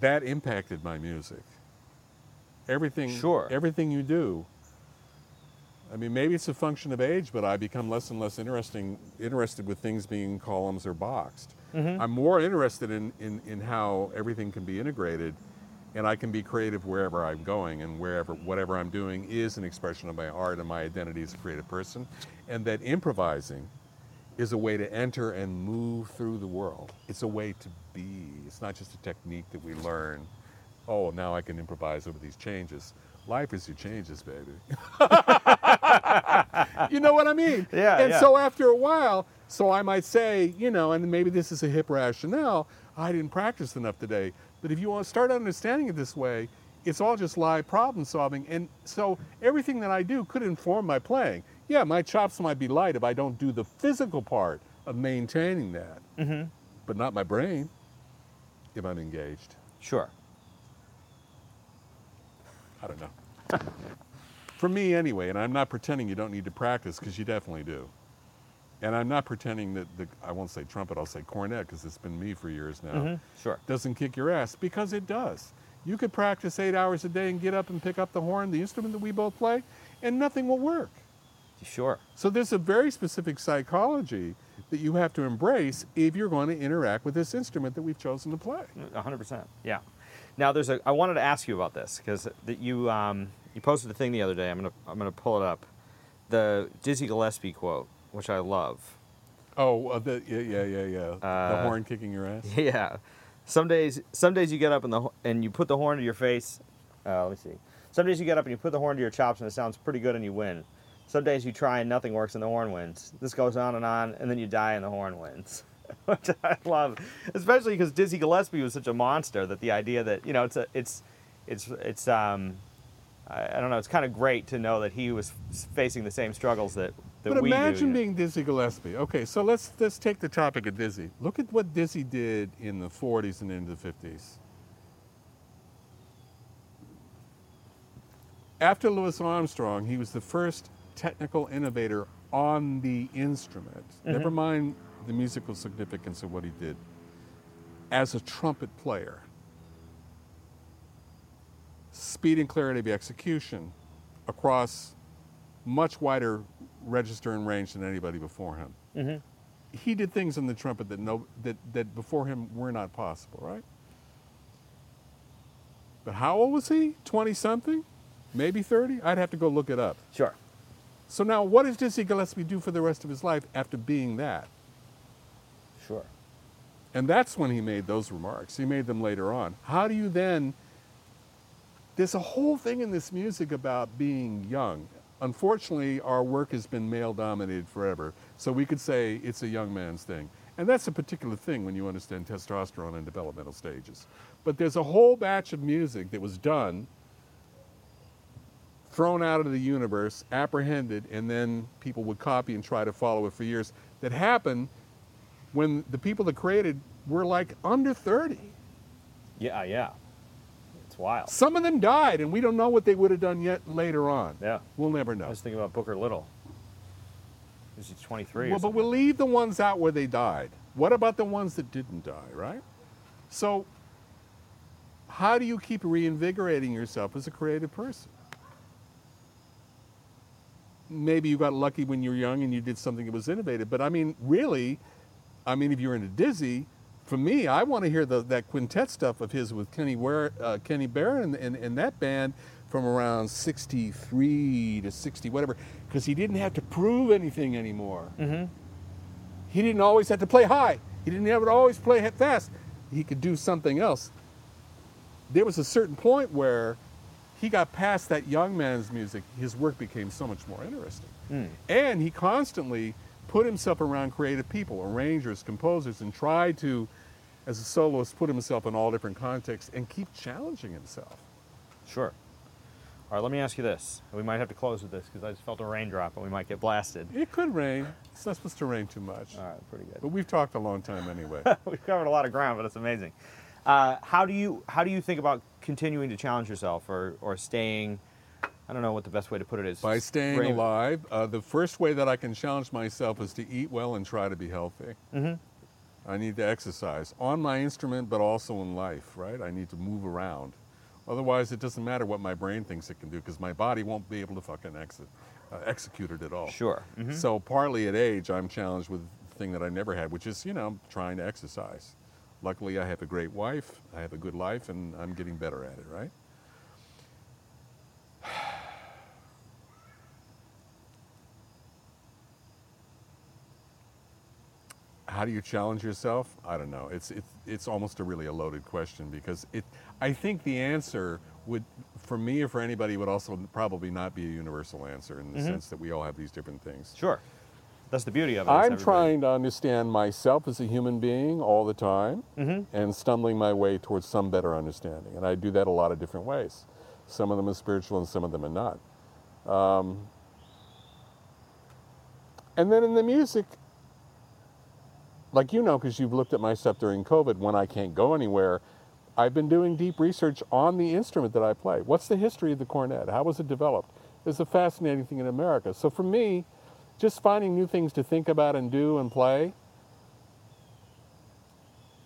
that impacted my music. Everything, sure. Everything you do. I mean, maybe it's a function of age, but I become less and less interesting, interested with things being columns or boxed. Mm-hmm. I'm more interested in, in, in how everything can be integrated, and I can be creative wherever I'm going, and wherever, whatever I'm doing is an expression of my art and my identity as a creative person, and that improvising is a way to enter and move through the world. It's a way to be. It's not just a technique that we learn. Oh, now I can improvise over these changes. Life is your changes, baby. You know what I mean? Yeah. And yeah. So after a while, so I might say, you know, and maybe this is a hip rationale, I didn't practice enough today. But if you want to start understanding it this way, it's all just live problem solving. And so everything that I do could inform my playing. Yeah, my chops might be light if I don't do the physical part of maintaining that. Mm-hmm. But not my brain if I'm engaged. Sure. I don't know. For me anyway, and I'm not pretending you don't need to practice, because you definitely do. And I'm not pretending that, the I won't say trumpet, I'll say cornet, because it's been me for years now. Mm-hmm. Sure. Doesn't kick your ass, because it does. You could practice eight hours a day and get up and pick up the horn, the instrument that we both play, and nothing will work. Sure. So there's a very specific psychology that you have to embrace if you're going to interact with this instrument that we've chosen to play. one hundred percent, yeah. Now, there's a. I wanted to ask you about this, because you um, you posted a thing the other day. I'm gonna I'm gonna pull it up. The Dizzy Gillespie quote, which I love. Oh, uh, the, yeah, yeah, yeah, yeah. Uh, the horn kicking your ass. Yeah. Some days, some days you get up and the and you put the horn to your face. Uh, let me see. Some days you get up and you put the horn to your chops and it sounds pretty good and you win. Some days you try and nothing works and the horn wins. This goes on and on, and then you die and the horn wins. Which I love, especially because Dizzy Gillespie was such a monster that the idea that, you know, it's a, it's, it's, it's, um, I, I don't know, it's kind of great to know that he was facing the same struggles that, that but we do. But imagine being know. Dizzy Gillespie. Okay, so let's let's take the topic of Dizzy. Look at what Dizzy did in the forties and into the fifties. After Louis Armstrong, he was the first technical innovator on the instrument. Mm-hmm. Never mind the musical significance of what he did as a trumpet player. Speed and clarity of execution across much wider register and range than anybody before him. Mm-hmm. He did things on the trumpet that no that, that before him were not possible, right? But how old was he? twenty-something? Maybe thirty? I'd have to go look it up. Sure. So now what does Dizzy Gillespie do for the rest of his life after being that? Sure. And that's when he made those remarks. He made them later on. How do you then... There's a whole thing in this music about being young. Unfortunately, our work has been male-dominated forever, so we could say it's a young man's thing. And that's a particular thing when you understand testosterone and developmental stages. But there's a whole batch of music that was done, thrown out of the universe, apprehended, and then people would copy and try to follow it for years, that happened when the people that created were like under thirty. Yeah, yeah. It's wild. Some of them died, and we don't know what they would have done yet later on. Yeah. We'll never know. I was thinking about Booker Little. He's twenty-three. Well, but we'll leave the ones out where they died. What about the ones that didn't die, right? So how do you keep reinvigorating yourself as a creative person? Maybe you got lucky when you were young and you did something that was innovative, but I mean, really, I mean, if you're into Dizzy, for me, I want to hear the, that quintet stuff of his with Kenny, Ware, uh, Kenny Barrett and, and, and that band from around sixty-three to sixty, whatever, because he didn't have to prove anything anymore. Mm-hmm. He didn't always have to play high. He didn't have to always play fast. He could do something else. There was a certain point where he got past that young man's music, his work became so much more interesting. Mm. And he constantly put himself around creative people, arrangers, composers, and tried to, as a soloist, put himself in all different contexts and keep challenging himself. Sure. All right, let me ask you this. We might have to close with this because I just felt a raindrop and we might get blasted. It could rain. It's not supposed to rain too much. All right, pretty good. But we've talked a long time anyway. We've covered a lot of ground, but it's amazing. Uh, how do you how do you think about continuing to challenge yourself or, or staying, I don't know what the best way to put it is. By staying brave. alive, uh, the first way that I can challenge myself is to eat well and try to be healthy. Mm-hmm. I need to exercise on my instrument, but also in life, right? I need to move around. Otherwise, it doesn't matter what my brain thinks it can do because my body won't be able to fucking ex- uh, execute it at all. Sure. Mm-hmm. So partly at age, I'm challenged with the thing that I never had, which is, you know, trying to exercise. Luckily, I have a great wife, I have a good life, and I'm getting better at it, right? How do you challenge yourself? I don't know. It's it's it's almost a really a loaded question because it. I think the answer would, for me or for anybody, would also probably not be a universal answer in the mm-hmm. sense that we all have these different things. Sure. That's the beauty of it. I'm trying to understand myself as a human being all the time mm-hmm. and stumbling my way towards some better understanding. And I do that a lot of different ways. Some of them are spiritual and some of them are not. Um, and then in the music, like you know, because you've looked at my stuff during COVID, when I can't go anywhere, I've been doing deep research on the instrument that I play. What's the history of the cornet? How was it developed? It's a fascinating thing in America. So for me, just finding new things to think about and do and play.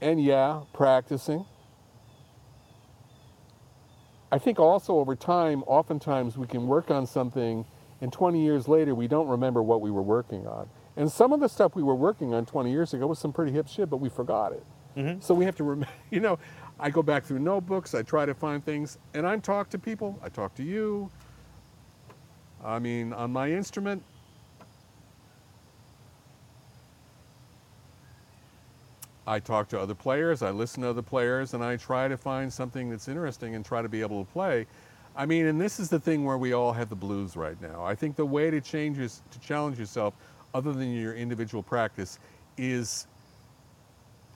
And yeah, practicing. I think also over time, oftentimes we can work on something and twenty years later, we don't remember what we were working on. And some of the stuff we were working on twenty years ago was some pretty hip shit, but we forgot it. Mm-hmm. So we have to remember, you know, I go back through notebooks, I try to find things, and I'm talk to people, I talk to you. I mean, on my instrument, I talk to other players, I listen to other players, and I try to find something that's interesting and try to be able to play. I mean, and this is the thing where we all have the blues right now. I think the way to change is to challenge yourself, other than your individual practice, is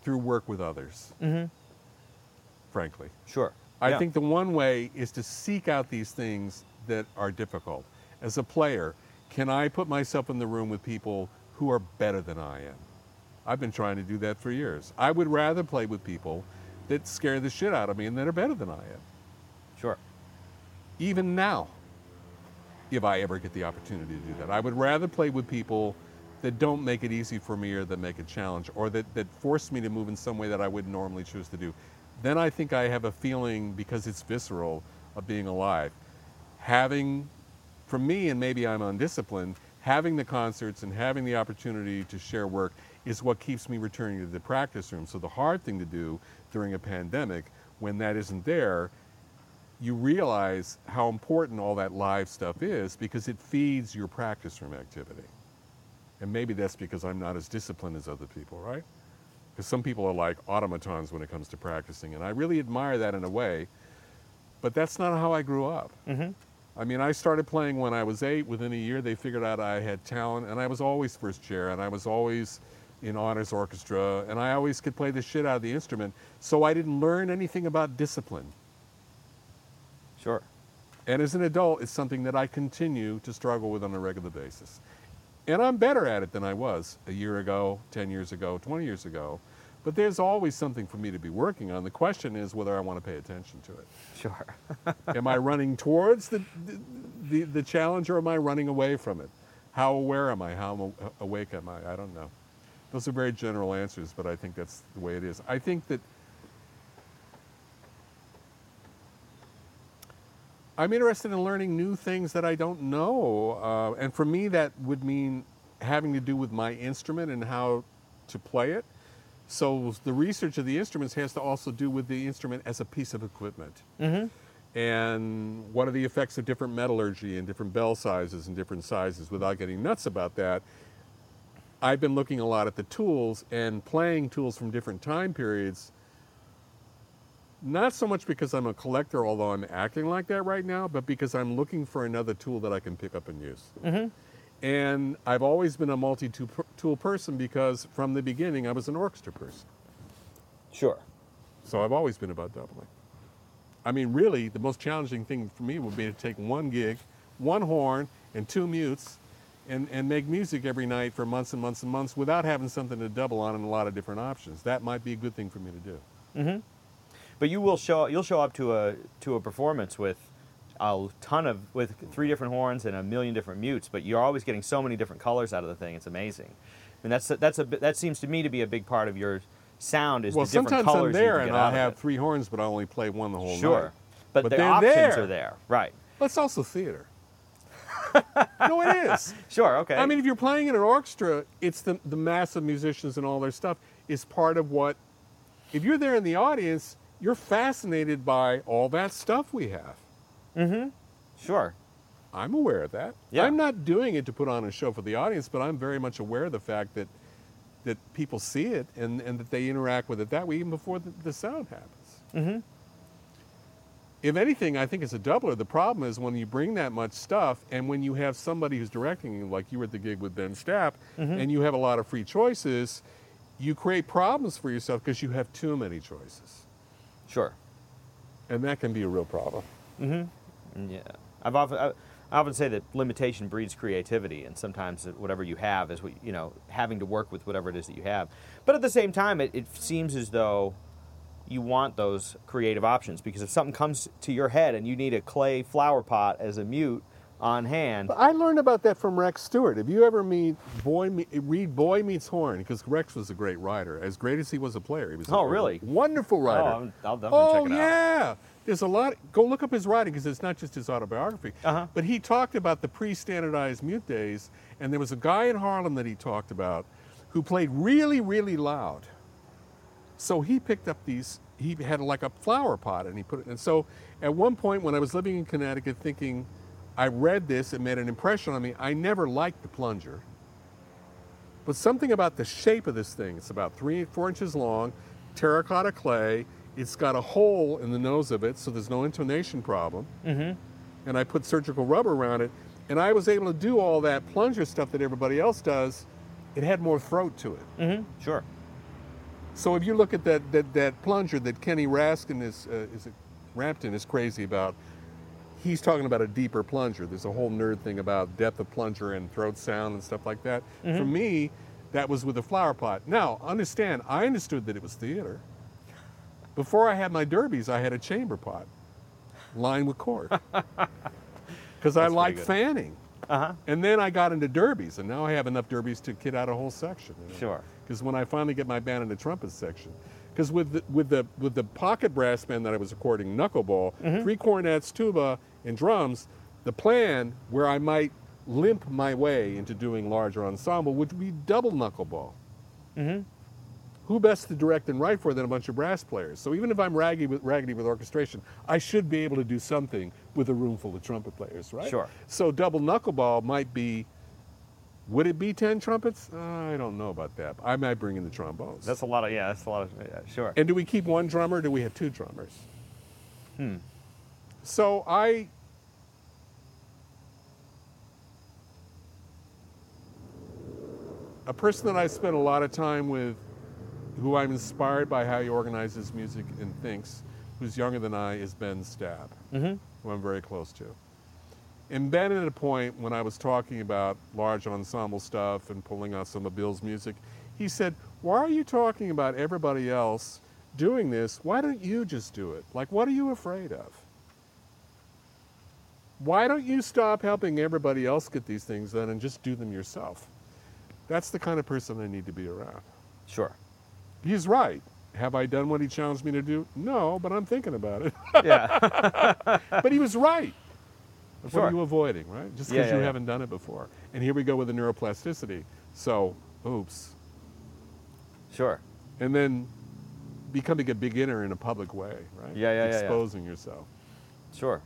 through work with others, mm-hmm. frankly. Sure. I yeah. think the one way is to seek out these things that are difficult. As a player, can I put myself in the room with people who are better than I am? I've been trying to do that for years. I would rather play with people that scare the shit out of me and that are better than I am. Sure. Even now, if I ever get the opportunity to do that. I would rather play with people that don't make it easy for me or that make a challenge or that, that force me to move in some way that I wouldn't normally choose to do. Then I think I have a feeling, because it's visceral, of being alive. Having, for me, and maybe I'm undisciplined, having the concerts and having the opportunity to share work is what keeps me returning to the practice room. So the hard thing to do during a pandemic, when that isn't there, you realize how important all that live stuff is because it feeds your practice room activity. And maybe that's because I'm not as disciplined as other people, right? Because some people are like automatons when it comes to practicing, and I really admire that in a way, but that's not how I grew up. Mm-hmm. I mean, I started playing when I was eight. Within a year, they figured out I had talent, and I was always first chair, and I was always in honors orchestra, and I always could play the shit out of the instrument, so I didn't learn anything about discipline. Sure. And as an adult, it's something that I continue to struggle with on a regular basis. And I'm better at it than I was a year ago, ten years ago, twenty years ago. But there's always something for me to be working on. The question is whether I want to pay attention to it. Sure. Am I running towards the, the, the, the challenge or am I running away from it? How aware am I? How awake am I? I don't know. Those are very general answers, but I think that's the way it is. I think that I'm interested in learning new things that I don't know. Uh, and for me, that would mean having to do with my instrument and how to play it. So the research of the instruments has to also do with the instrument as a piece of equipment. Mm-hmm. And what are the effects of different metallurgy and different bell sizes and different sizes without getting nuts about that? I've been looking a lot at the tools and playing tools from different time periods. Not so much because I'm a collector, although I'm acting like that right now, but because I'm looking for another tool that I can pick up and use. Mm-hmm. And I've always been a multi-tool person because from the beginning I was an orchestra person. Sure. So I've always been about doubling. I mean, really, the most challenging thing for me would be to take one gig, one horn, and two mutes, and, and make music every night for months and months and months without having something to double on and a lot of different options. That might be a good thing for me to do. Mm-hmm. But you will show you'll show up to a to a performance with a ton of with three different horns and a million different mutes, but you're always getting so many different colors out of the thing. It's amazing. I mean, that's a, that's a that seems to me to be a big part of your sound is well, the different colors. Well, sometimes I'm there and I'll have three horns, but I only play one the whole night. Sure, but, but the options there. are there, right? That's also theater. No, it is. Sure, okay. I mean, if you're playing in an orchestra, it's the the mass of musicians and all their stuff is part of what. If you're there in the audience, you're fascinated by all that stuff we have. Mm-hmm. Sure. I'm aware of that. Yeah. I'm not doing it to put on a show for the audience, but I'm very much aware of the fact that that people see it and, and that they interact with it that way even before the, the sound happens. Mm-hmm. If anything, I think it's a doubler. The problem is when you bring that much stuff and when you have somebody who's directing you, like you were at the gig with Ben Stapp, mm-hmm. and you have a lot of free choices, you create problems for yourself because you have too many choices. Sure. And that can be a real problem. Mm-hmm. Yeah. I've often, I often say that limitation breeds creativity, and sometimes whatever you have is, what, you know, having to work with whatever it is that you have. But at the same time, it, it seems as though you want those creative options, because if something comes to your head and you need a clay flower pot as a mute on hand. I learned about that from Rex Stewart. If you ever meet Boy, read Boy Meets Horn, because Rex was a great writer, as great as he was a player. He was oh, a really? wonderful writer. Oh, I'll definitely oh, check it yeah. out. Oh, yeah. There's a lot. Go look up his writing, because it's not just his autobiography. Uh-huh. But he talked about the pre-standardized mute days, and there was a guy in Harlem that he talked about who played really, really loud. So he picked up these, he had like a flower pot, and he put it in. And so at one point when I was living in Connecticut thinking, I read this, it made an impression on me. I never liked the plunger. but something about the shape of this thing. It's about three, four inches long, terracotta clay. It's got a hole in the nose of it, so there's no intonation problem. Mm-hmm. And I put surgical rubber around it, and I was able to do all that plunger stuff that everybody else does. It had more throat to it. Mm-hmm. Sure. So if you look at that that, that plunger that Kenny Raskin is uh, is it Rampton is crazy about, he's talking about a deeper plunger. There's a whole nerd thing about depth of plunger and throat sound and stuff like that. Mm-hmm. For me, that was with a flower pot. Now, understand, I understood that it was theater. Before I had my derbies, I had a chamber pot lined with cord because I liked fanning. Uh-huh. And then I got into derbies, and now I have enough derbies to kit out a whole section. You know? Sure. Because when I finally get my band in the trumpet section, because with the, with the with the pocket brass band that I was recording, Knuckleball, mm-hmm. three cornets, tuba, and drums, the plan where I might limp my way into doing larger ensemble would be double Knuckleball. Mm-hmm. Who best to direct and write for than a bunch of brass players? So even if I'm raggedy with, raggedy with orchestration, I should be able to do something with a room full of trumpet players, right? Sure. So double Knuckleball might be, would it be ten trumpets? Uh, I don't know about that. I might bring in the trombones. That's a lot of, yeah, that's a lot of, yeah, sure. And do we keep one drummer or do we have two drummers? Hmm. So I... A person that I spent a lot of time with, who I'm inspired by how he organizes music and thinks, who's younger than I, is Ben Stapp, mm-hmm. who I'm very close to. And Ben, at a point when I was talking about large ensemble stuff and pulling out some of Bill's music, he said, why are you talking about everybody else doing this? Why don't you just do it? Like, what are you afraid of? Why don't you stop helping everybody else get these things done and just do them yourself? That's the kind of person I need to be around. Sure. He's right. Have I done what he challenged me to do? No, but I'm thinking about it. Yeah. But he was right. What sure. are you avoiding, right? Just because yeah, yeah, you yeah. haven't done it before. And here we go with the neuroplasticity. So, oops. Sure. And then becoming a beginner in a public way, right? Yeah, yeah, Exposing yeah. Exposing yeah. yourself. Sure.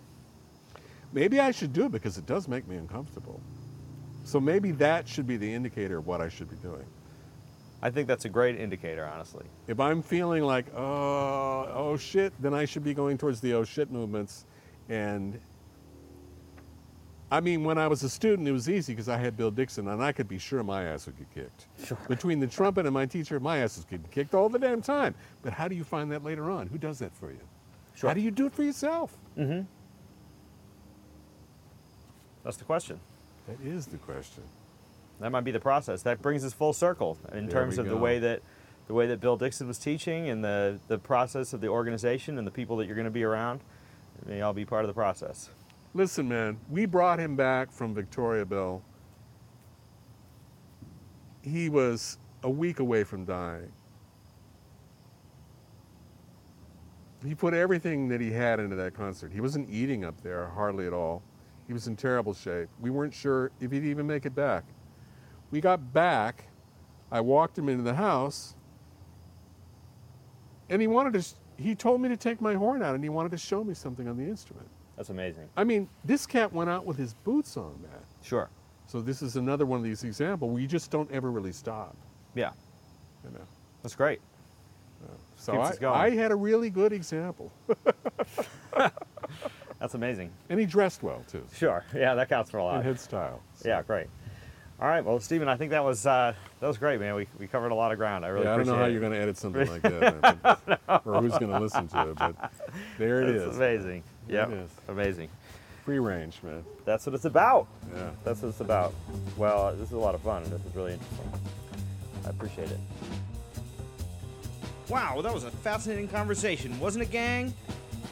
Maybe I should do it because it does make me uncomfortable. So maybe that should be the indicator of what I should be doing. I think that's a great indicator, honestly. If I'm feeling like, oh, oh shit, then I should be going towards the oh shit movements. And I mean, when I was a student, it was easy because I had Bill Dixon and I could be sure my ass would get kicked. Sure. Between the trumpet and my teacher, my ass was getting kicked all the damn time. But how do you find that later on? Who does that for you? Sure. How do you do it for yourself? Mm-hmm. That's the question. That is the question. That might be the process. That brings us full circle in there terms of go. the way that the way that Bill Dixon was teaching and the, the process of the organization and the people that you're going to be around. It may all be part of the process. Listen, man, we brought him back from Victoria, Bill. He was a week away from dying. He put everything that he had into that concert. He wasn't eating up there hardly at all. He was in terrible shape. We weren't sure if he'd even make it back. We got back, I walked him into the house, and he wanted to, he told me to take my horn out and he wanted to show me something on the instrument. That's amazing. I mean, this cat went out with his boots on, man. Sure. So this is another one of these examples where you just don't ever really stop. Yeah. You know. That's great. Uh, so I, I had a really good example. That's amazing. And he dressed well, too. Sure. Yeah, that counts for a lot. And had style. So. Yeah, great. All right, well, Stephen, I think that was uh, that was great, man. We we covered a lot of ground. I really yeah, appreciate it. I don't know it. how you're going to edit something like that, man, but, no. or who's going to listen to it, but there it That's is. Amazing. Yeah, amazing. Free range, man. That's what it's about. Yeah. That's what it's about. Well, uh, this is a lot of fun. This is really interesting. I appreciate it. Wow, that was a fascinating conversation, wasn't it, gang?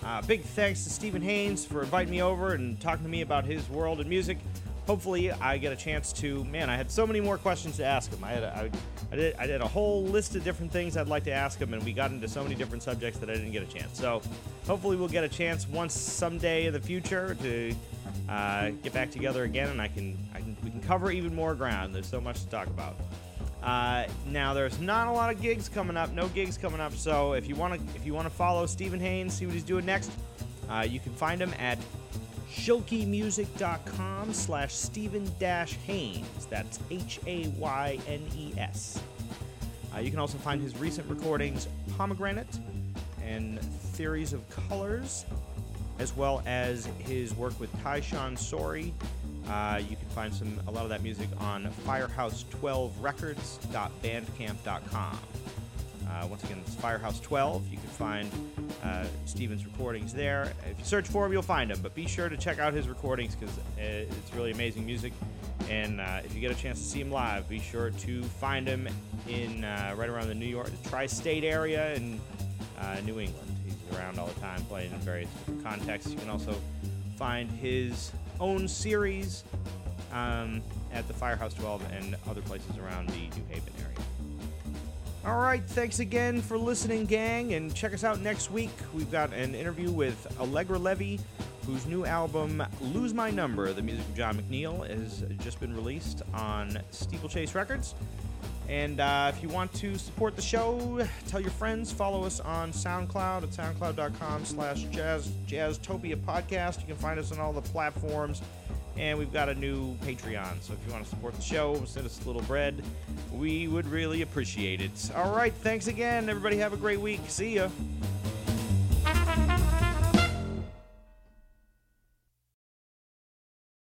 Uh, big thanks to Stephen Haynes for inviting me over and talking to me about his world and music. Hopefully, I get a chance to. Man, I had so many more questions to ask him. I had, a, I, I did, I did a whole list of different things I'd like to ask him, and we got into so many different subjects that I didn't get a chance. So, hopefully, we'll get a chance once someday in the future to uh, get back together again, and I can, I can, we can cover even more ground. There's so much to talk about. Uh, now, there's not a lot of gigs coming up. No gigs coming up. So, if you want to, if you want to follow Stephen Haynes, see what he's doing next, uh, you can find him at shilkemusic.com slash Stephen dash Haynes. That's H A Y N E S. Uh, you can also find his recent recordings, Pomegranate and Theories of Colors, as well as his work with Tyshawn Sori. Uh, you can find some a lot of that music on firehouse twelve records dot bandcamp dot com. Uh, once again, it's Firehouse twelve. You can find uh, Stephen's recordings there. If you search for him, you'll find him. But be sure to check out his recordings because it's really amazing music. And uh, if you get a chance to see him live, be sure to find him in uh, right around the New York the tri-state area and uh, New England. He's around all the time playing in various different contexts. You can also find his own series um, at the Firehouse twelve and other places around the New Haven area. All right, thanks again for listening, gang, and check us out next week. We've got an interview with Allegra Levy, whose new album, Lose My Number, The Music of John McNeil, has just been released on Steeplechase Records. And uh, if you want to support the show, tell your friends, follow us on SoundCloud at soundcloud.com slash Jazztopia Podcast. You can find us on all the platforms. And we've got a new Patreon, so if you want to support the show, send us a little bread. We would really appreciate it. All right, thanks again. Everybody have a great week. See ya.